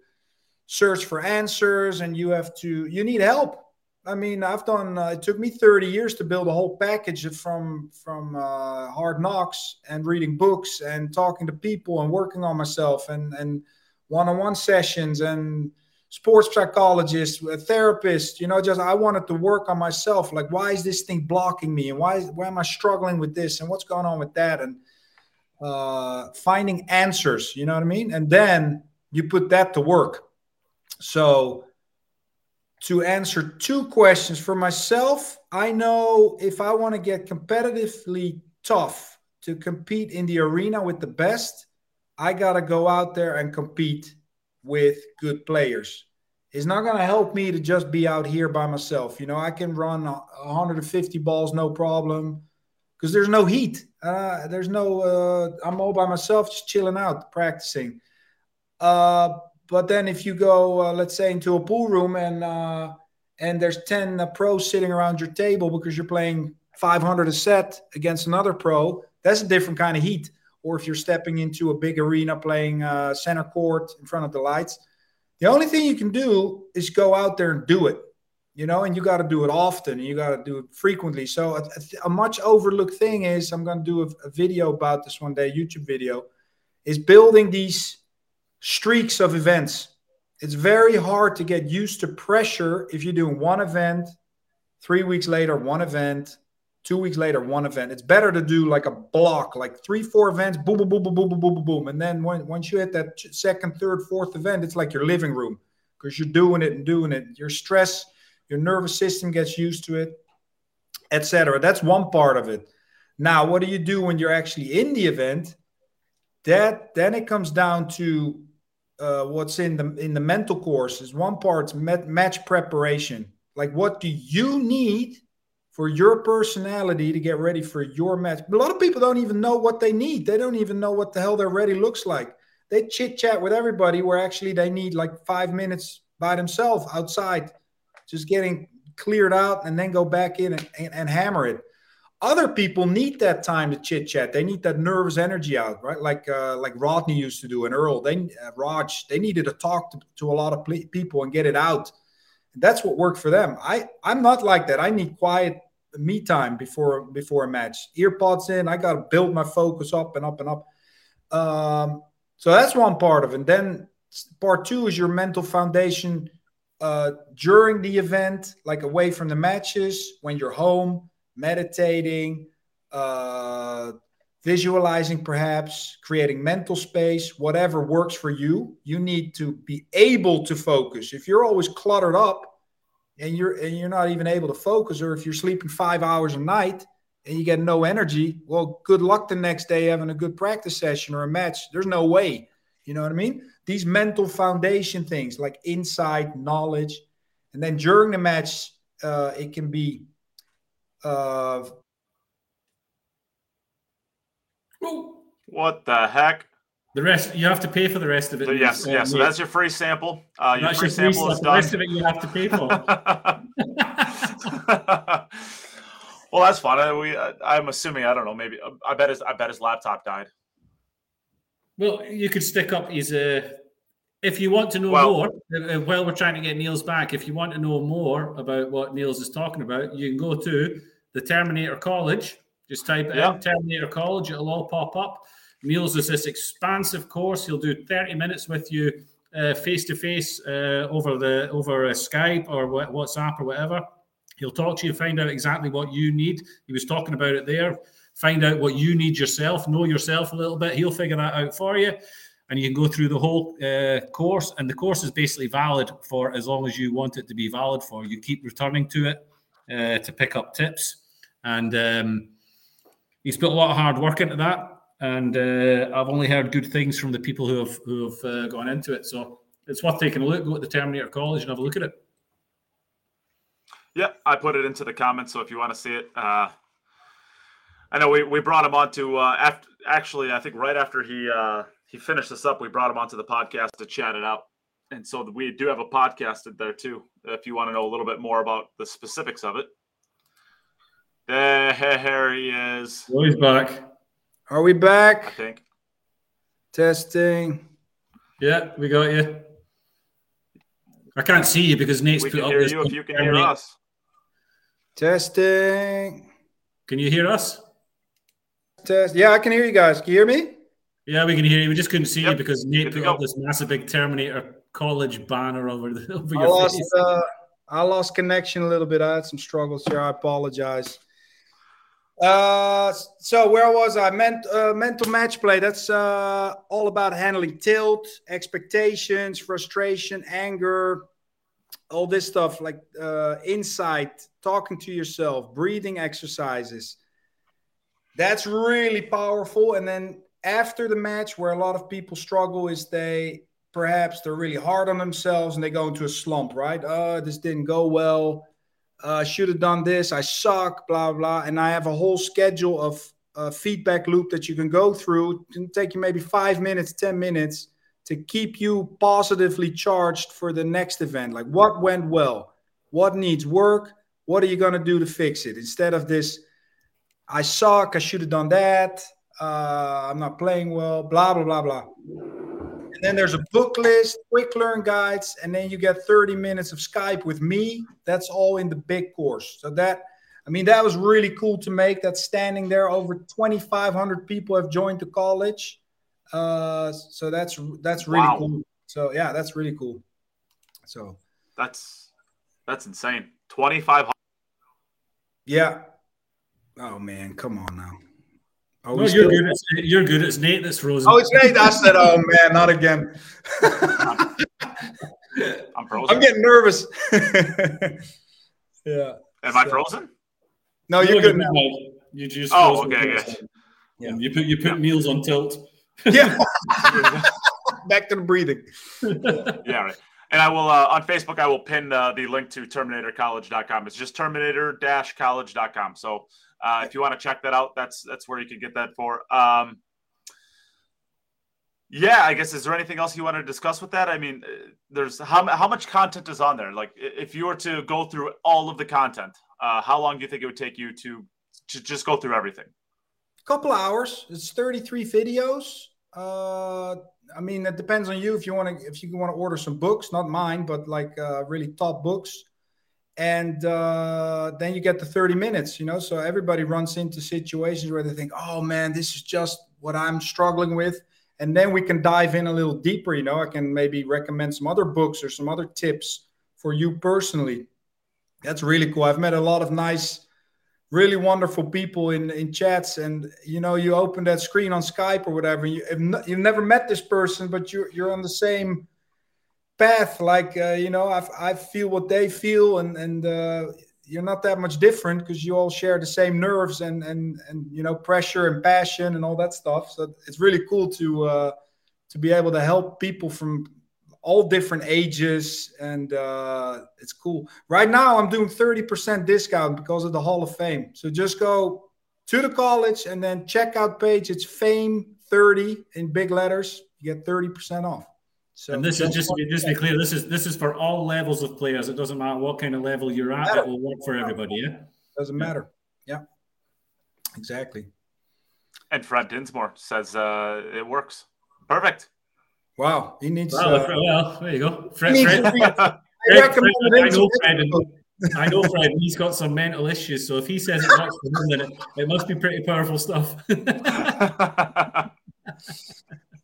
search for answers, and you have to you need help. I mean, I've done. Uh, it took me thirty years to build a whole package from from uh, hard knocks and reading books and talking to people and working on myself and and one-on-one sessions and sports psychologist, a therapist, you know, just I wanted to work on myself. Like, why is this thing blocking me? And why, is, why am I struggling with this? And what's going on with that? And uh, finding answers, you know what I mean? And then you put that to work. So to answer two questions for myself, I know if I want to get competitively tough to compete in the arena with the best, I got to go out there and compete with good players. It's not going to help me to just be out here by myself. You know, I can run one hundred fifty balls, no problem, because there's no heat. Uh, there's no, uh, I'm all by myself, just chilling out, practicing. Uh, but then if you go, uh, let's say, into a pool room and uh, and there's ten uh, pros sitting around your table because you're playing five hundred a set against another pro, that's a different kind of heat. or if you're stepping into a big arena playing uh, center court in front of the lights, the only thing you can do is go out there and do it, you know, and you got to do it often. And you got to do it frequently. So a, a much overlooked thing is, I'm going to do a, a video about this one day, YouTube video, is building these streaks of events. It's very hard to get used to pressure if you're doing one event, three weeks later, one event, two weeks later, one event. It's better to do like a block, like three, four events, boom, boom, boom, boom, boom, boom, boom, boom. And then when, once you hit that second, third, fourth event, it's like your living room because you're doing it and doing it. Your stress, your nervous system gets used to it, et cetera. That's one part of it. Now, what do you do when you're actually in the event? That then it comes down to uh, what's in the in the mental courses. One part's met, match preparation. Like, what do you need for your personality to get ready for your match? A lot of people don't even know what they need. They don't even know what the hell their ready looks like. They chit-chat with everybody where actually they need like five minutes by themselves outside, just getting cleared out and then go back in and, and, and hammer it. Other people need that time to chit-chat. They need that nervous energy out, right? Like uh, like Rodney used to do and Earl. They, uh, Raj, they needed to talk to, to a lot of ple- people and get it out. That's what worked for them. I, I'm not like that. I need quiet me time before before a match. Earpods in. I got to build my focus up and up and up. Um, so that's one part of it. And then part two is your mental foundation uh, during the event, like away from the matches, when you're home, meditating, uh, visualizing perhaps, creating mental space, whatever works for you. You need to be able to focus. If you're always cluttered up and you're and you're not even able to focus, or if you're sleeping five hours a night and you get no energy, well, good luck the next day having a good practice session or a match. There's no way. You know what I mean? These mental foundation things like insight, knowledge. And then during the match, uh, it can be uh, – what the heck? The rest, you have to pay for the rest of it. So yes, yes. Um, so that's your free sample. Uh, your free sample is done. The rest of it you have to pay for. Well, that's fun. I, we, I, I'm assuming, I don't know, maybe, I bet his, I bet his laptop died. Well, you could stick up his, uh, if you want to know well, more, uh, while we're trying to get Niels back, if you want to know more about what Niels is talking about, you can go to the Terminator College. Just type it yeah. in, Terminator College. It'll all pop up. Niels is this expansive course. He'll do thirty minutes with you uh, face-to-face uh, over the over uh, Skype or WhatsApp or whatever. He'll talk to you, find out exactly what you need. He was talking about it there. Find out what you need yourself. Know yourself a little bit. He'll figure that out for you. And you can go through the whole uh, course. And the course is basically valid for as long as you want it to be valid for. You keep returning to it uh, to pick up tips. And... Um, He's put a lot of hard work into that, and uh, I've only heard good things from the people who have who have uh, gone into it. So it's worth taking a look. Go to the Terminator College and have a look at it. Yeah, I put it into the comments, so if you want to see it. Uh, I know we, we brought him on to uh, – after, actually, I think right after he uh, he finished this up, we brought him onto the podcast to chat it out. And so we do have a podcast there too if you want to know a little bit more about the specifics of it. There he is. Well, he's back. Are we back? I think. Testing. Yeah, we got you. I can't see you because Nate's we put up this. We can hear you if you can hear us. Testing. Can you hear us? Test. Yeah, I can hear you guys. Can you hear me? Yeah, we can hear you. We just couldn't see yep. you because Nate Good put up this massive big Terminator College banner over, the, over your lost, face. Uh, I lost connection a little bit. I had some struggles here. I apologize. Uh, so where was I? Ment- uh, mental match play. That's uh, all about handling tilt, expectations, frustration, anger, all this stuff like uh, insight, talking to yourself, breathing exercises. That's really powerful. And then after the match, where a lot of people struggle is they... Perhaps they're really hard on themselves and they go into a slump, right? Uh, this didn't go well. Uh, should have done this. I suck, blah, blah. And I have a whole schedule of uh, feedback loop that you can go through. It can take you maybe five minutes, ten minutes to keep you positively charged for the next event. Like what went well? What needs work? What are you going to do to fix it? Instead of this, I suck, I should have done that. uh, I'm not playing well, blah, blah, blah, blah. And then there's a book list, quick learn guides, and then you get thirty minutes of Skype with me. That's all in the big course. So that, I mean, that was really cool to make that standing there. Over twenty-five hundred people have joined the college. Uh, so that's, that's really wow. cool. So yeah, that's really cool. So that's, that's insane. twenty-five hundred. Yeah. Oh man, come on now. No, you're, still- good. It's, you're good. It's Nate that's frozen. Oh, it's Nate. I said, oh man, not again. I'm frozen. I'm getting nervous. yeah. Am so. I frozen? No, you're good now. You just oh, okay. Yeah. yeah. You put you put yeah. meals on tilt. yeah. Back to the breathing. yeah. Right. And I will, uh, on Facebook, I will pin uh, the link to Terminator College dot com. It's just Terminator College dot com. So uh, if you want to check that out, that's that's where you can get that for. Um, yeah, I guess, is there anything else you want to discuss with that? I mean, there's how how much content is on there? Like, if you were to go through all of the content, uh, how long do you think it would take you to, to just go through everything? A couple hours. It's thirty-three videos. Uh I mean, that depends on you. If you want to, if you want to order some books, not mine, but like uh, really top books, and uh, then you get the thirty minutes, you know. So everybody runs into situations where they think, "Oh man, this is just what I'm struggling with," and then we can dive in a little deeper. You know, I can maybe recommend some other books or some other tips for you personally. That's really cool. I've met a lot of nice, really wonderful people in, in chats, and you know, you open that screen on Skype or whatever. You, you've never met this person, but you're you're on the same path. Like uh, you know, I I feel what they feel, and and uh, you're not that much different because you all share the same nerves and and and you know, pressure and passion and all that stuff. So it's really cool to uh, to be able to help people from all different ages, and uh, it's cool. Right now, I'm doing thirty percent discount because of the Hall of Fame. So just go to the college and then checkout page. It's Fame thirty in big letters. You get thirty percent off. So and this is just to be, just to be clear, this is this is for all levels of players. It doesn't matter what kind of level you're at. It will work for everybody. Yeah, doesn't matter. Yeah, exactly. And Fred Dinsmore says uh, it works. Perfect. Wow, he needs. Well, uh, well, there you go. Fred, Fred, Fred, I recommend Fred, I know Fred, and, I know Fred. He's got some mental issues, so if he says it works for him, then it, it must be pretty powerful stuff.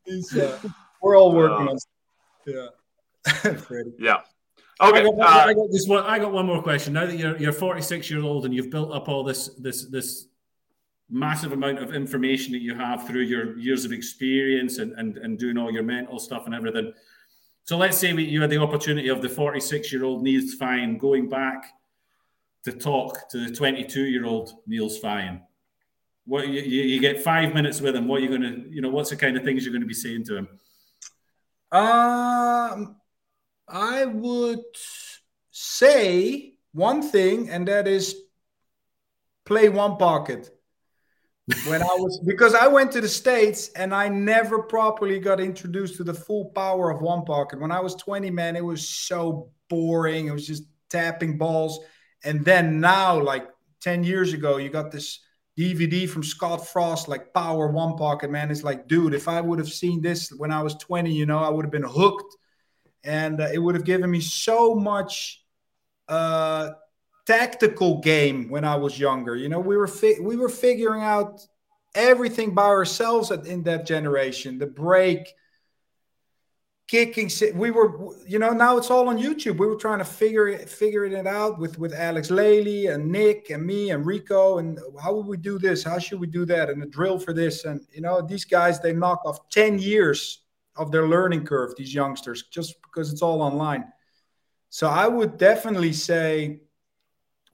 He's, uh, we're all working uh, on stuff. Yeah, Freddie. Yeah. Okay. I got, uh, I got just one. I got one more question. Now that you're you're forty-six years old and you've built up all this this this. massive amount of information that you have through your years of experience and, and, and doing all your mental stuff and everything. So let's say we, you had the opportunity of the forty-six-year-old Niels Feijen going back to talk to the twenty-two-year-old Niels Feijen. What you, you, you get five minutes with him. What are you going to, you know, what's the kind of things you're going to be saying to him? Um, I would say one thing, and that is play one pocket. When I was, because I went to the States and I never properly got introduced to the full power of one pocket. When I was twenty, man, it was so boring. It was just tapping balls. And then now, like ten years ago, you got this D V D from Scott Frost, like Power One Pocket, man. It's like, dude, if I would have seen this when I was twenty, you know, I would have been hooked. And uh, it would have given me so much uh tactical game when I was younger. You know, we were fi- we were figuring out everything by ourselves at, in that generation. The break, kicking, we were, you know, now it's all on YouTube. We were trying to figure it, figure it out with, with Alex Laley and Nick and me and Rico. And how would we do this? How should we do that? And the drill for this. And, you know, these guys, they knock off ten years of their learning curve, these youngsters, just because it's all online. So I would definitely say,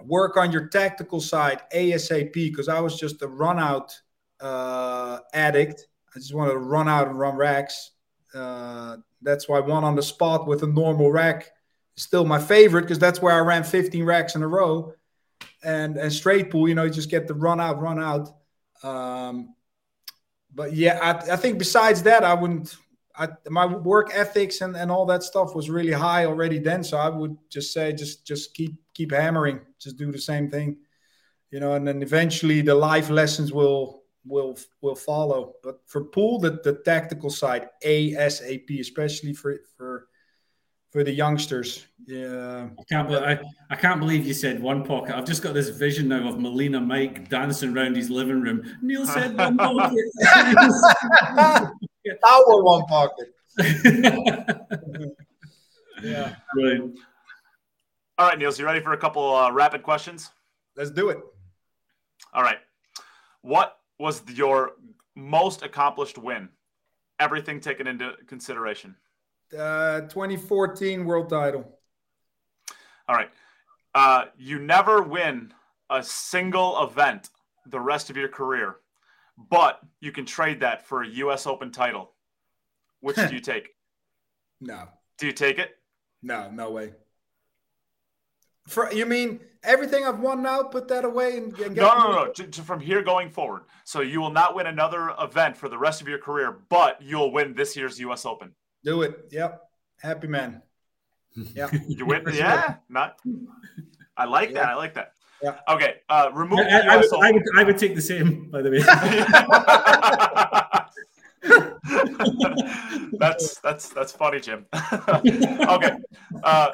work on your tactical side ASAP, because I was just a run-out uh, addict. I just wanted to run out and run racks. Uh, that's why one on the spot with a normal rack is still my favorite, because that's where I ran fifteen racks in a row. And and straight pool, you know, you just get the run-out, run-out. Um, but, yeah, I, I think besides that, I wouldn't I, – my work ethics and, and all that stuff was really high already then, so I would just say just just keep keep hammering, just do the same thing, you know, and then eventually the life lessons will will will follow. But for Poel, the, the tactical side, ASAP, especially for for for the youngsters. Yeah, I can't be, I, I can't believe you said one pocket. I've just got this vision now of Melina Mike dancing around his living room. Neil said one pocket. Our one pocket. Yeah. Brilliant. All right, Niels, you ready for a couple uh, rapid questions? Let's do it. All right. What was your most accomplished win? Everything taken into consideration. Uh, twenty fourteen world title. All right. Uh, you never win a single event the rest of your career, but you can trade that for a U S Open title. Which do you take? No. Do you take it? No, no way. For, you mean everything I've won now, put that away and get No, no, no, no. To, to from here going forward. So you will not win another event for the rest of your career, but you'll win this year's U S Open. Do it. Yep. Happy man. Yeah. You win. Yeah. Not. I like yeah. that. I like that. Yeah. Okay. Uh, remove. I, I, I, would, I, would, I would take the same, by the way. that's that's that's funny, Jim. Okay, uh,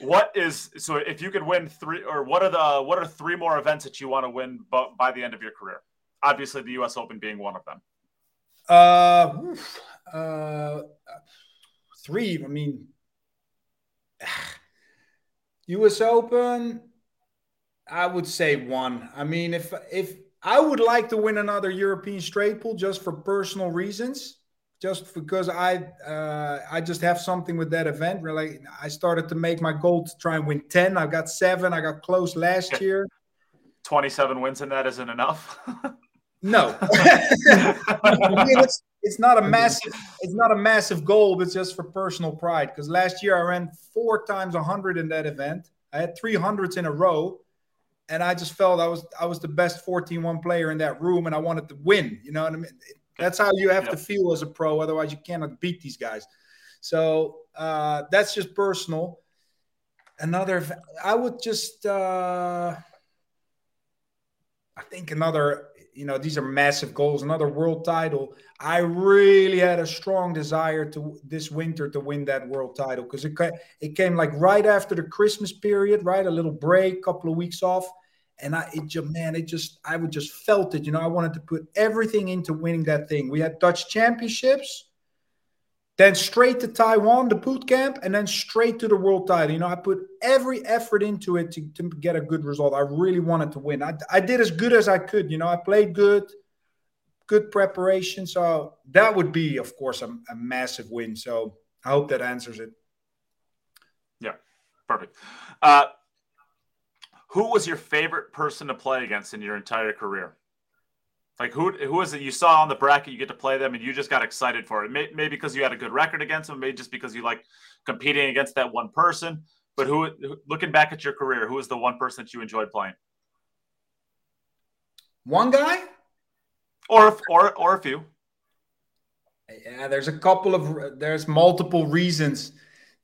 what is so? If you could win three, or what are the what are three more events that you want to win by, by the end of your career? Obviously, the U S Open being one of them. Uh, uh, three. I mean, U S Open. I would say one. I mean, if if. I would like to win another European straight pool just for personal reasons, just because I uh, I just have something with that event. Really, I started to make my goal to try and win ten. I got seven. I got close last okay. year. twenty-seven wins in that isn't enough. No, I mean, it's, it's not a massive it's not a massive goal, but it's just for personal pride. Because last year I ran four times one hundred in that event. I had three hundreds in a row. And I just felt I was I was the best fourteen one player in that room, and I wanted to win. You know what I mean? That's how you have yep. to feel as a pro. Otherwise, you cannot beat these guys. So uh, that's just personal. Another, I would just, uh, I think another, you know, these are massive goals. Another world title. I really had a strong desire to this winter to win that world title because it it came like right after the Christmas period, right? A little break, couple of weeks off. And I, it just, man, it just, I would just felt it, you know, I wanted to put everything into winning that thing. We had Dutch championships, then straight to Taiwan, the boot camp, and then straight to the world title. You know, I put every effort into it to, to get a good result. I really wanted to win. I, I did as good as I could. You know, I played good, good preparation. So that would be, of course, a, a massive win. So I hope that answers it. Yeah, perfect. Uh, Who was your favorite person to play against in your entire career? Like, who who is it you saw on the bracket, you get to play them, and you just got excited for it? Maybe, maybe because you had a good record against them, maybe just because you like competing against that one person. But who, looking back at your career, who is the one person that you enjoyed playing? One guy? Or, or, or a few. Yeah, there's a couple of – there's multiple reasons.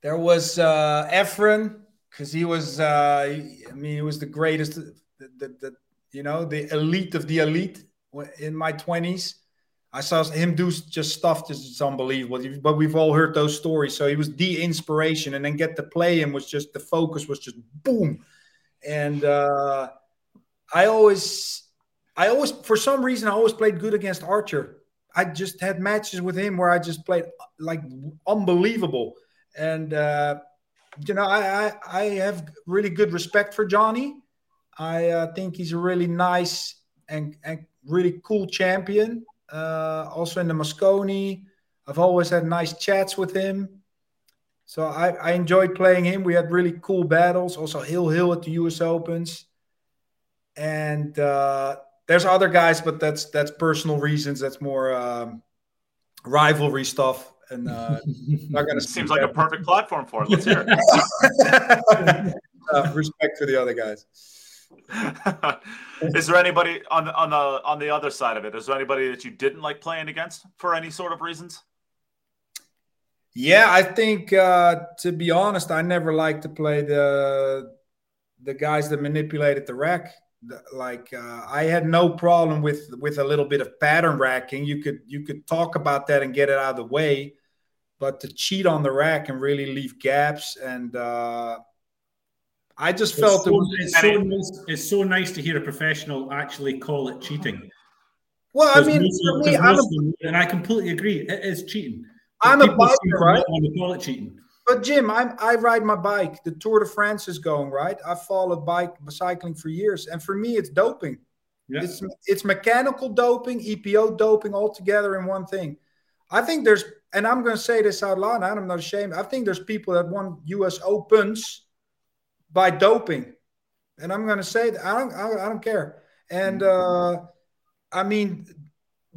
There was uh, Efren – because he was, uh, I mean, he was the greatest, the, the, the, you know, the elite of the elite in my twenties. I saw him do just stuff that's unbelievable. But we've all heard those stories. So he was the inspiration. And then get to play him was just, the focus was just boom. And uh, I always, I always, for some reason, I always played good against Archer. I just had matches with him where I just played like unbelievable. And, uh, you know, I, I, I have really good respect for Johnny. I uh, think he's a really nice and, and really cool champion. Uh, also in the Mosconi, I've always had nice chats with him. So I, I enjoyed playing him. We had really cool battles. Also Hill Hill at the U S Opens. And uh, there's other guys, but that's that's personal reasons. That's more um, rivalry stuff. And uh, not gonna seems like that. A perfect platform for it. Let's hear it. uh, respect for the other guys. Is there anybody on on the on the other side of it? Is there anybody that you didn't like playing against for any sort of reasons? Yeah, I think uh, to be honest, I never liked to play the the guys that manipulated the rack. like uh, I had no problem with with a little bit of pattern racking. You could you could talk about that and get it out of the way, but to cheat on the rack and really leave gaps, and uh, I just felt it's so, it was, it's, so nice, it's so nice to hear a professional actually call it cheating. Well, I mean, for me, I'm a, and I completely agree, it is cheating. I'm a biker, right? Call it cheating. But Jim, I'm, I ride my bike. The Tour de France is going, right? I followed bike cycling for years. And for me, it's doping. Yeah. It's it's mechanical doping, E P O doping, all together in one thing. I think there's, and I'm going to say this out loud, I'm not ashamed. I think there's people that won U S Opens by doping. And I'm going to say that. I don't, I don't care. And uh, I mean...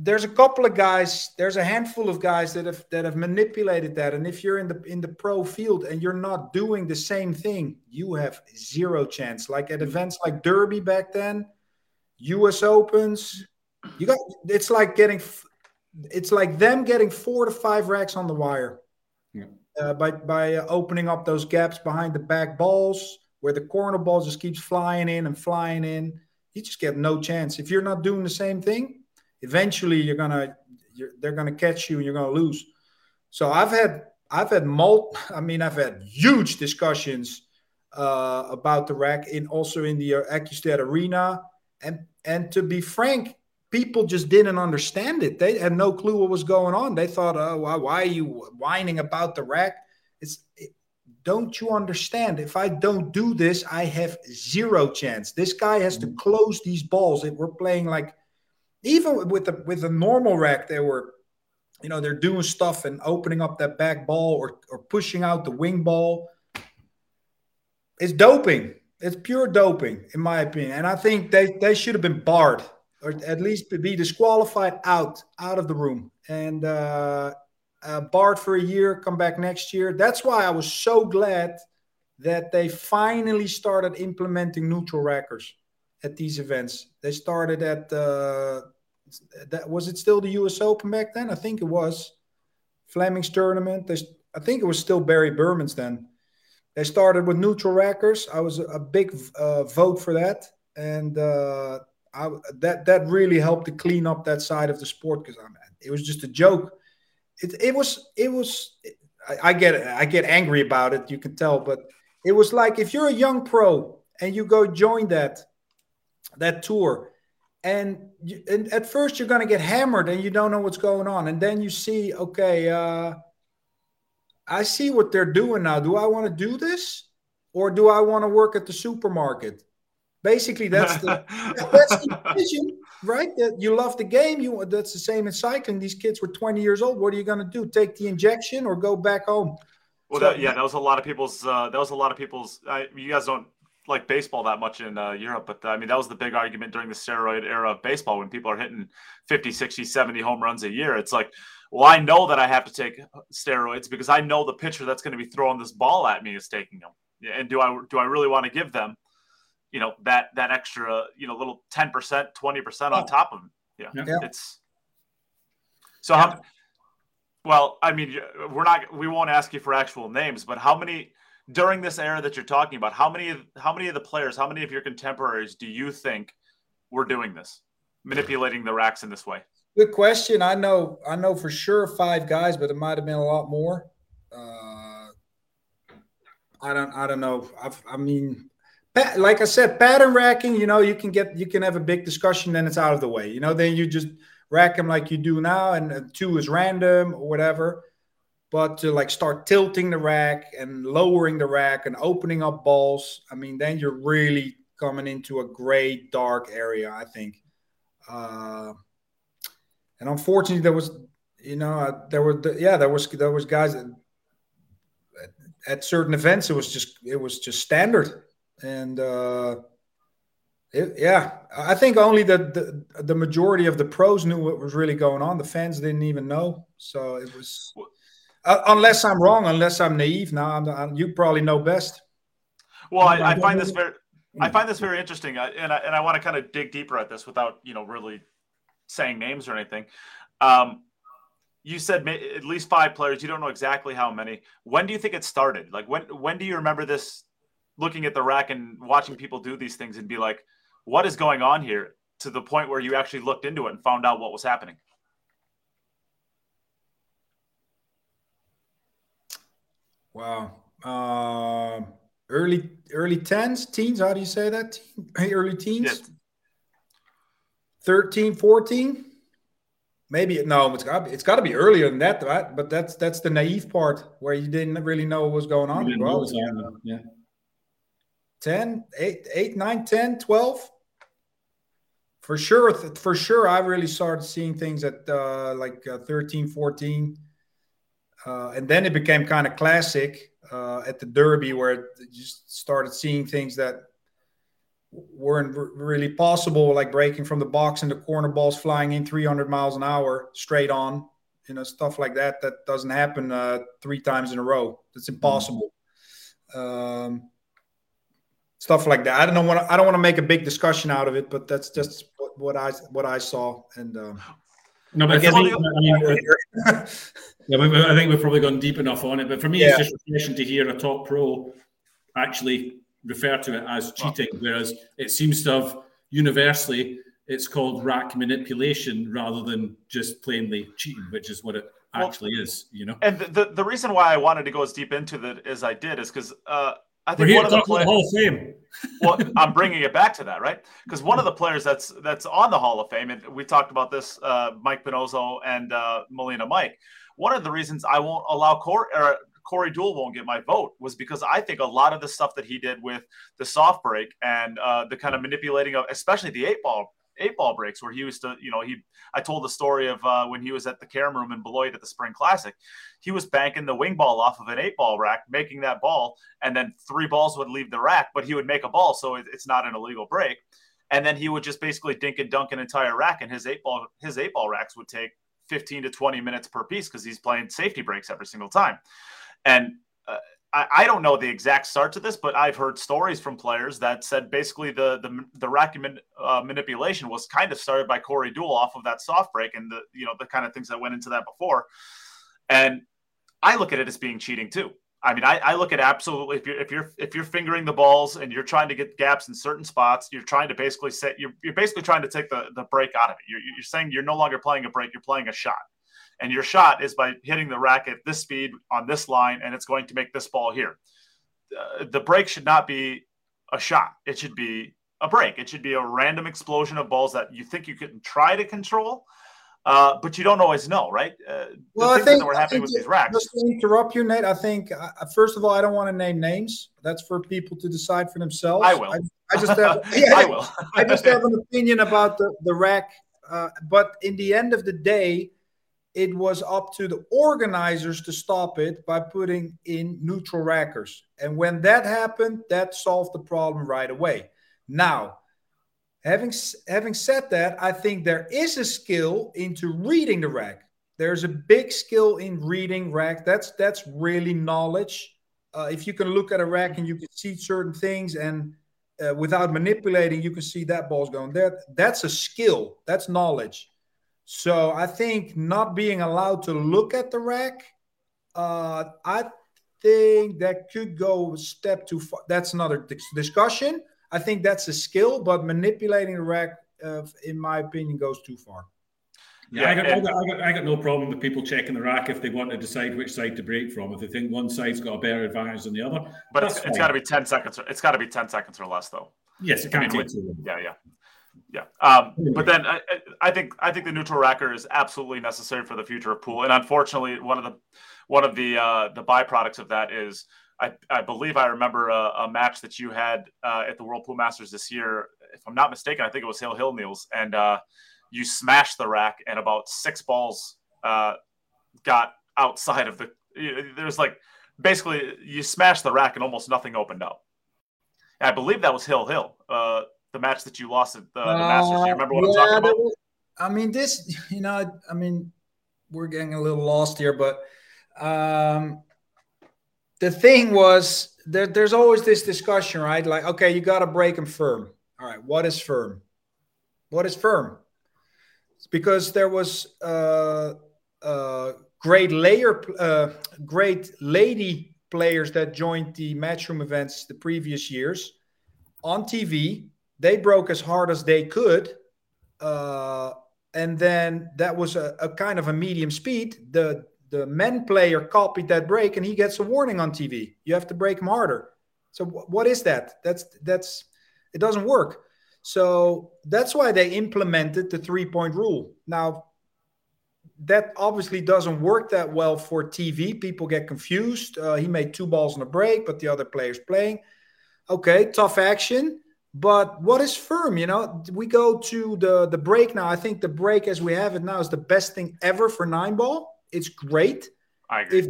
There's a couple of guys, there's a handful of guys that have that have manipulated that. And if you're in the in the pro field and you're not doing the same thing, you have zero chance. Like at events like Derby back then, U S Opens, you got it's like getting it's like them getting four to five racks on the wire. Yeah. Uh, by by opening up those gaps behind the back balls where the corner ball just keeps flying in and flying in. You just get no chance if you're not doing the same thing. Eventually, you're gonna, you're, they're gonna catch you, and you're gonna lose. So I've had, I've had mul- I mean, I've had huge discussions uh, about the rack, in also in the Accustat Arena, and and to be frank, people just didn't understand it. They had no clue what was going on. They thought, oh, why, why are you whining about the rack? It's, it, don't you understand? If I don't do this, I have zero chance. This guy has to close these balls. If we're playing like. Even with the with the normal rack, they were, you know, they're doing stuff and opening up that back ball or or pushing out the wing ball. It's doping. It's pure doping, in my opinion. And I think they, they should have been barred or at least be disqualified out out of the room and uh, uh, barred for a year. Come back next year. That's why I was so glad that they finally started implementing neutral rackers. At these events, they started at uh, that was it still the U S Open back then? I think it was Fleming's tournament. They, I think it was still Barry Berman's then. They started with neutral rackers. I was a, a big uh, vote for that, and uh, I, that that really helped to clean up that side of the sport because I mean, it was just a joke. It it was it was it, I, I get I get angry about it. You can tell, but it was like if you're a young pro and you go join that. That tour, and, you, and at first you're going to get hammered, and you don't know what's going on, and then you see, okay, uh, I see what they're doing now. Do I want to do this, or do I want to work at the supermarket? Basically, that's the that's the decision, right? That you love the game. You that's the same in cycling. These kids were twenty years old. What are you going to do? Take the injection or go back home? Well, so, that, yeah, that was a lot of people's. Uh, that was a lot of people's. I, you guys don't. Like baseball that much in uh, Europe. But I mean, that was the big argument during the steroid era of baseball when people are hitting fifty, sixty, seventy home runs a year. It's like, well, I know that I have to take steroids because I know the pitcher that's going to be throwing this ball at me is taking them. And do I, do I really want to give them, you know, that, that extra, you know, little ten percent, twenty percent on top of them. Yeah. yeah. It's so, yeah. How, well, I mean, we're not, we won't ask you for actual names, but how many, during this era that you're talking about, how many of how many of the players, how many of your contemporaries do you think were doing this, manipulating the racks in this way? Good question. I know, I know for sure five guys, but it might have been a lot more. Uh, I don't, I don't know. I've, I mean, pat, like I said, pattern racking. You know, you can get, you can have a big discussion, then it's out of the way. You know, then you just rack them like you do now, and two is random or whatever. But to like start tilting the rack and lowering the rack and opening up balls, I mean, then you're really coming into a gray, dark area, I think. Uh, and unfortunately, there was, you know, there were, yeah, there was, there was guys that, at certain events. It was just, it was just standard, and uh, it, yeah, I think only the, the the majority of the pros knew what was really going on. The fans didn't even know, so it was. Uh, unless I'm wrong, unless I'm naive. Now I'm, I'm, you probably know best. Well, I, I find this very, I find this very interesting, I, and I, and I want to kind of dig deeper at this without, you know, really saying names or anything. Um, you said may, at least five players. You don't know exactly how many. When do you think it started? Like when when do you remember this? Looking at the rack and watching people do these things and be like, what is going on here, to the point where you actually looked into it and found out what was happening? Wow. Uh, early, early tens, teens. How do you say that? Early teens, yeah. thirteen, fourteen, maybe. No, it's got, it's got to be earlier than that, right? But that's, that's the naive part where you didn't really know what was going on. Bro. Was on yeah. ten, eight, eight, nine, ten, twelve. For sure. Th- for sure. I really started seeing things at uh, like uh, thirteen, fourteen. Uh, and then it became kind of classic uh, at the Derby, where it just started seeing things that weren't r- really possible, like breaking from the box and the corner balls flying in three hundred miles an hour straight on, you know, stuff like that. That doesn't happen uh, three times in a row. That's impossible. Mm-hmm. Um, stuff like that. I don't want to. I don't want to make a big discussion out of it, but that's just what, what I what I saw. And um, no, but I, I think. I Yeah, we, I think we've probably gone deep enough on it. But for me, yeah. It's just refreshing to hear a top pro actually refer to it as cheating, whereas it seems to have universally, it's called rack manipulation rather than just plainly cheating, which is what it actually well, is, you know? And the, the, the reason why I wanted to go as deep into it as I did is because uh, I think one of the players... Hall of Fame. Well, I'm bringing it back to that, right? Because one of the players that's that's on the Hall of Fame, and we talked about this, uh, Mike Pinoza and uh, Melina Mike, one of the reasons I won't allow Corey, or Corey Duell won't get my vote was because I think a lot of the stuff that he did with the soft break and uh, the kind of manipulating of, especially the eight ball, eight ball breaks, where he used to, you know, he, I told the story of uh, when he was at the Carom Room in Beloit at the Spring Classic, he was banking the wing ball off of an eight ball rack, making that ball, and then three balls would leave the rack, but he would make a ball, so it, it's not an illegal break, and then he would just basically dink and dunk an entire rack, and his eight ball, his eight ball racks would take fifteen to twenty minutes per piece because he's playing safety breaks every single time. And uh, I, I don't know the exact start to this, but I've heard stories from players that said basically the the, the rack man, uh, manipulation was kind of started by Corey Duell off of that soft break and the, you know, the kind of things that went into that before. And I look at it as being cheating too. I mean, I, I look at absolutely, if you're, if you're, if you're fingering the balls and you're trying to get gaps in certain spots, you're trying to basically set, you're, you're basically trying to take the, the break out of it. You're, you're saying you're no longer playing a break, you're playing a shot. And your shot is by hitting the rack at this speed on this line, and it's going to make this ball here. Uh, the break should not be a shot. It should be a break. It should be a random explosion of balls that you think you can try to control, Uh, but you don't always know, right? Uh, well, I think that we're happening with these racks. Just to interrupt you, Nate, I think, uh, first of all, I don't want to name names. That's for people to decide for themselves. I will. I, I just have, yeah, I will. I just have an opinion about the, the rack. Uh, but in the end of the day, it was up to the organizers to stop it by putting in neutral rackers. And when that happened, that solved the problem right away. Now, Having having said that, I think there is a skill into reading the rack. There's a big skill in reading rack. That's that's really knowledge. Uh, if you can look at a rack and you can see certain things, and uh, without manipulating, you can see that ball's going there. That's a skill. That's knowledge. So I think not being allowed to look at the rack, uh, I think that could go a step too far. That's another discussion. I think that's a skill, but manipulating the rack, uh, in my opinion, goes too far. Yeah, yeah I, got, I, got, I, got, I got no problem with people checking the rack if they want to decide which side to break from. If they think one side's got a better advantage than the other, but it's, it's got to be ten seconds. Or, it's got to be ten seconds or less, though. Yes, it can't be. Yeah, yeah, yeah. Um, anyway. But then I, I think I think the neutral racker is absolutely necessary for the future of pool, and unfortunately, one of the one of the uh, the byproducts of that is. I, I believe I remember a, a match that you had uh, at the World Pool Masters this year. If I'm not mistaken, I think it was Hill Hill Niels, and uh, you smashed the rack, and about six balls uh, got outside of the. There's like basically you smashed the rack, and almost nothing opened up. And I believe that was Hill Hill, uh, the match that you lost at the, uh, the Masters. Do you remember what yeah, I'm talking about? Was, I mean, this. You know, I mean, we're getting a little lost here, but. Um, The thing was, there, there's always this discussion, right? Like, okay, you got to break them firm. All right, what is firm? What is firm? It's because there was uh, uh, great layer, uh, great lady players that joined the Matchroom events the previous years on T V they broke as hard as they could. Uh, and then that was a, a kind of a medium speed. The the men player copied that break, and he gets a warning on T V. You have to break him harder. So w- what is that? That's that's it doesn't work. So that's why they implemented the three-point rule. Now, that obviously doesn't work that well for T V. People get confused. Uh, he made two balls on a break, but the other player's playing. Okay, tough action. But what is firm, you know? We go to the, the break now. I think the break as we have it now is the best thing ever for nine ball. It's great. I agree. If,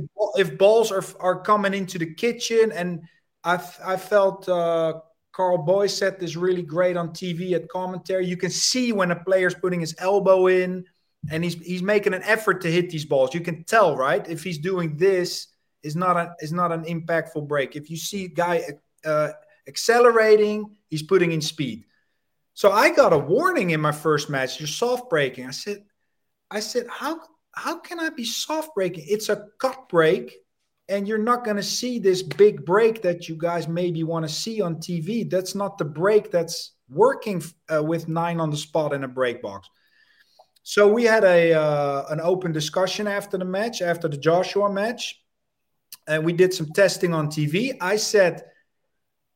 if balls are are coming into the kitchen, and I I felt uh, Carl Boyce said this really great on T V at commentary. You can see when a player's putting his elbow in, and he's he's making an effort to hit these balls. You can tell, right? If he's doing this, is not a is not an impactful break. If you see a guy uh, accelerating, he's putting in speed. So I got a warning in my first match. You're soft breaking. I said, I said, how how can I be soft breaking? It's a cut break, and you're not going to see this big break that you guys maybe want to see on T V. That's not the break that's working uh, with nine on the spot in a break box. So we had a uh, an open discussion after the match, after the Joshua match, and we did some testing on T V. I said,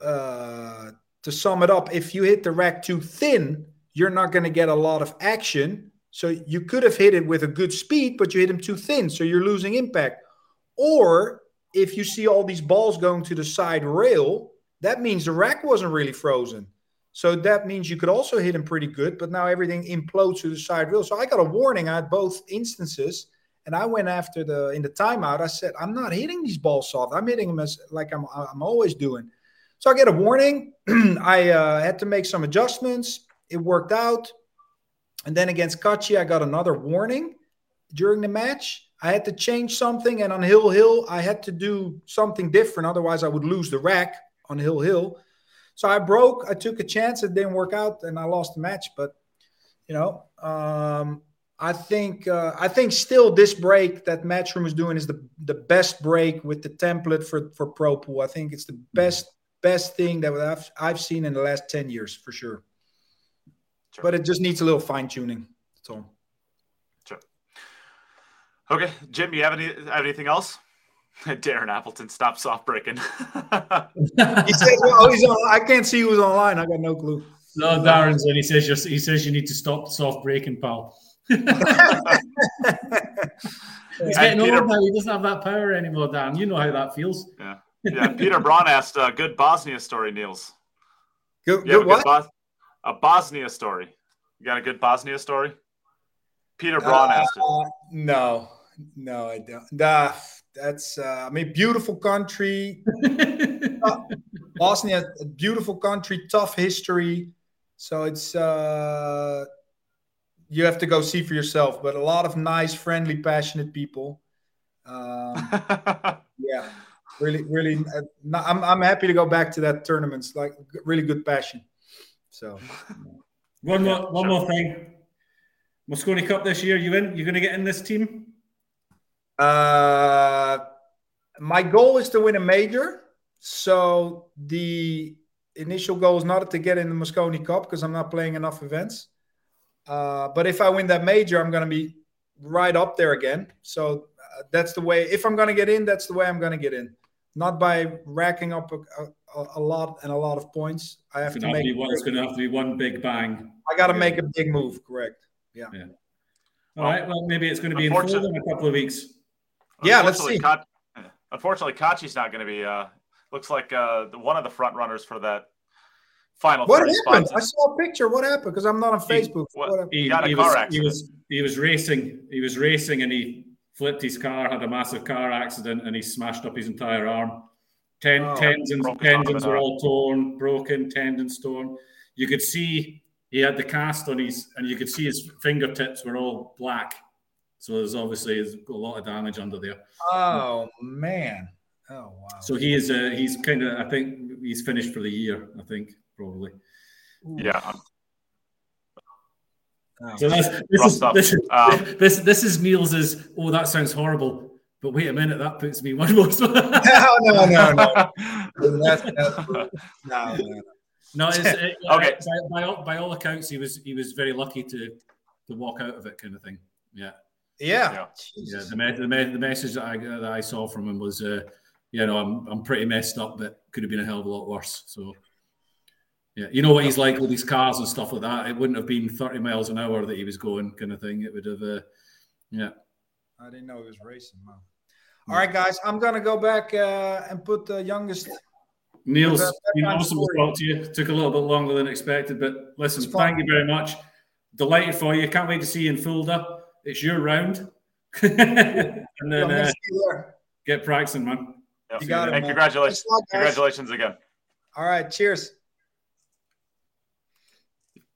Uh, to sum it up, if you hit the rack too thin, you're not going to get a lot of action. So you could have hit it with a good speed, but you hit them too thin, so you're losing impact. Or if you see all these balls going to the side rail, that means the rack wasn't really frozen. So that means you could also hit them pretty good, but now everything implodes to the side rail. So I got a warning at both instances, and I went after the in the timeout. I said, I'm not hitting these balls soft. I'm hitting them as like I'm I'm always doing. So I get a warning. I uh, had to make some adjustments. It worked out. And then against Kachi, I got another warning during the match. I had to change something. And on Hill Hill, I had to do something different. Otherwise, I would lose the rack on Hill Hill. So I broke. I took a chance. It didn't work out, and I lost the match. But, you know, um, I think uh, I think still this break that Matchroom is doing is the, the best break with the template for, for Pro Pool. I think it's the best Best thing that I've, I've seen in the last ten years, for sure. sure. But it just needs a little fine-tuning. That's all. Sure. Okay, Jim, you have, any, have anything else? Darren Appleton, stop soft breaking. He says, well, he's on, I can't see who's online. I got no clue. No, Darren's in. He says, you're, he says you need to stop soft breaking, pal. He's getting Peter, old now. He doesn't have that power anymore, Dan. You know how that feels. Yeah. Yeah, Peter Braun asked a good Bosnia story, Niels. Good, good what? Good Bos- a Bosnia story. You got a good Bosnia story? Peter Braun uh, asked it. No, no, I don't. Nah, that's, uh, I mean, beautiful country. uh, Bosnia, beautiful country, tough history. So it's, uh, you have to go see for yourself, but a lot of nice, friendly, passionate people. Um, yeah. Really, really, uh, I'm I'm happy to go back to that tournaments. Like really good passion. So, one more one more thing. Mosconi Cup this year. You in? You going to get in this team? Uh, my goal is to win a major. So the initial goal is not to get in the Mosconi Cup because I'm not playing enough events. Uh, but if I win that major, I'm going to be right up there again. So uh, that's the way. If I'm going to get in, that's the way I'm going to get in. Not by racking up a, a, a lot and a lot of points. I have it's to make. One, it's going to have to be one big bang. I got to yeah. make a big move. Correct. Yeah. yeah. All well, right. Well, maybe it's going to be in Fulda in a couple of weeks. Yeah, let's see. Ka- unfortunately, Kachi's not going to be. Uh, looks like uh, the, one of the front runners for that final. What happened? Spots. I saw a picture. What happened? Because I'm not on Facebook. He, what, he, he got a he car was, accident. He was, he was racing. He was racing, and he. Flipped his car, had a massive car accident, and he smashed up his entire arm. Ten, oh, tendons tendons were all torn, broken, tendons torn. You could see he had the cast on his, and you could see his fingertips were all black. So there's obviously a lot of damage under there. Oh, man. Oh, wow. So he is, uh, he's kind of, I think he's finished for the year, I think, probably. Yeah. So that's, this, is, this, is, um, this, this is Niels's, oh, that sounds horrible, but wait a minute, that puts me one more. no, no, no, no. That's, that's, no, no, no. No, it's, it, okay. Uh, by, by, all, by all accounts, he was he was very lucky to to walk out of it, kind of thing. Yeah. Yeah. Yeah. Jesus. yeah the, the, the message that I that I saw from him was, uh, you know, I'm I'm pretty messed up, but could have been a hell of a lot worse. So. Yeah, you know what he's like with these cars and stuff like that. It wouldn't have been thirty miles an hour that he was going, kind of thing. It would have, uh, yeah. I didn't know he was racing, man. All right, guys, I'm gonna go back uh, and put the youngest. Niels, it's been awesome to talk to you. It took a little bit longer than expected, but listen, thank you very much. Delighted for you. Can't wait to see you in Fulda. It's your round, and then uh, get practicing, man. Yep. You got it, and man. Congratulations, congratulations again. All right, cheers.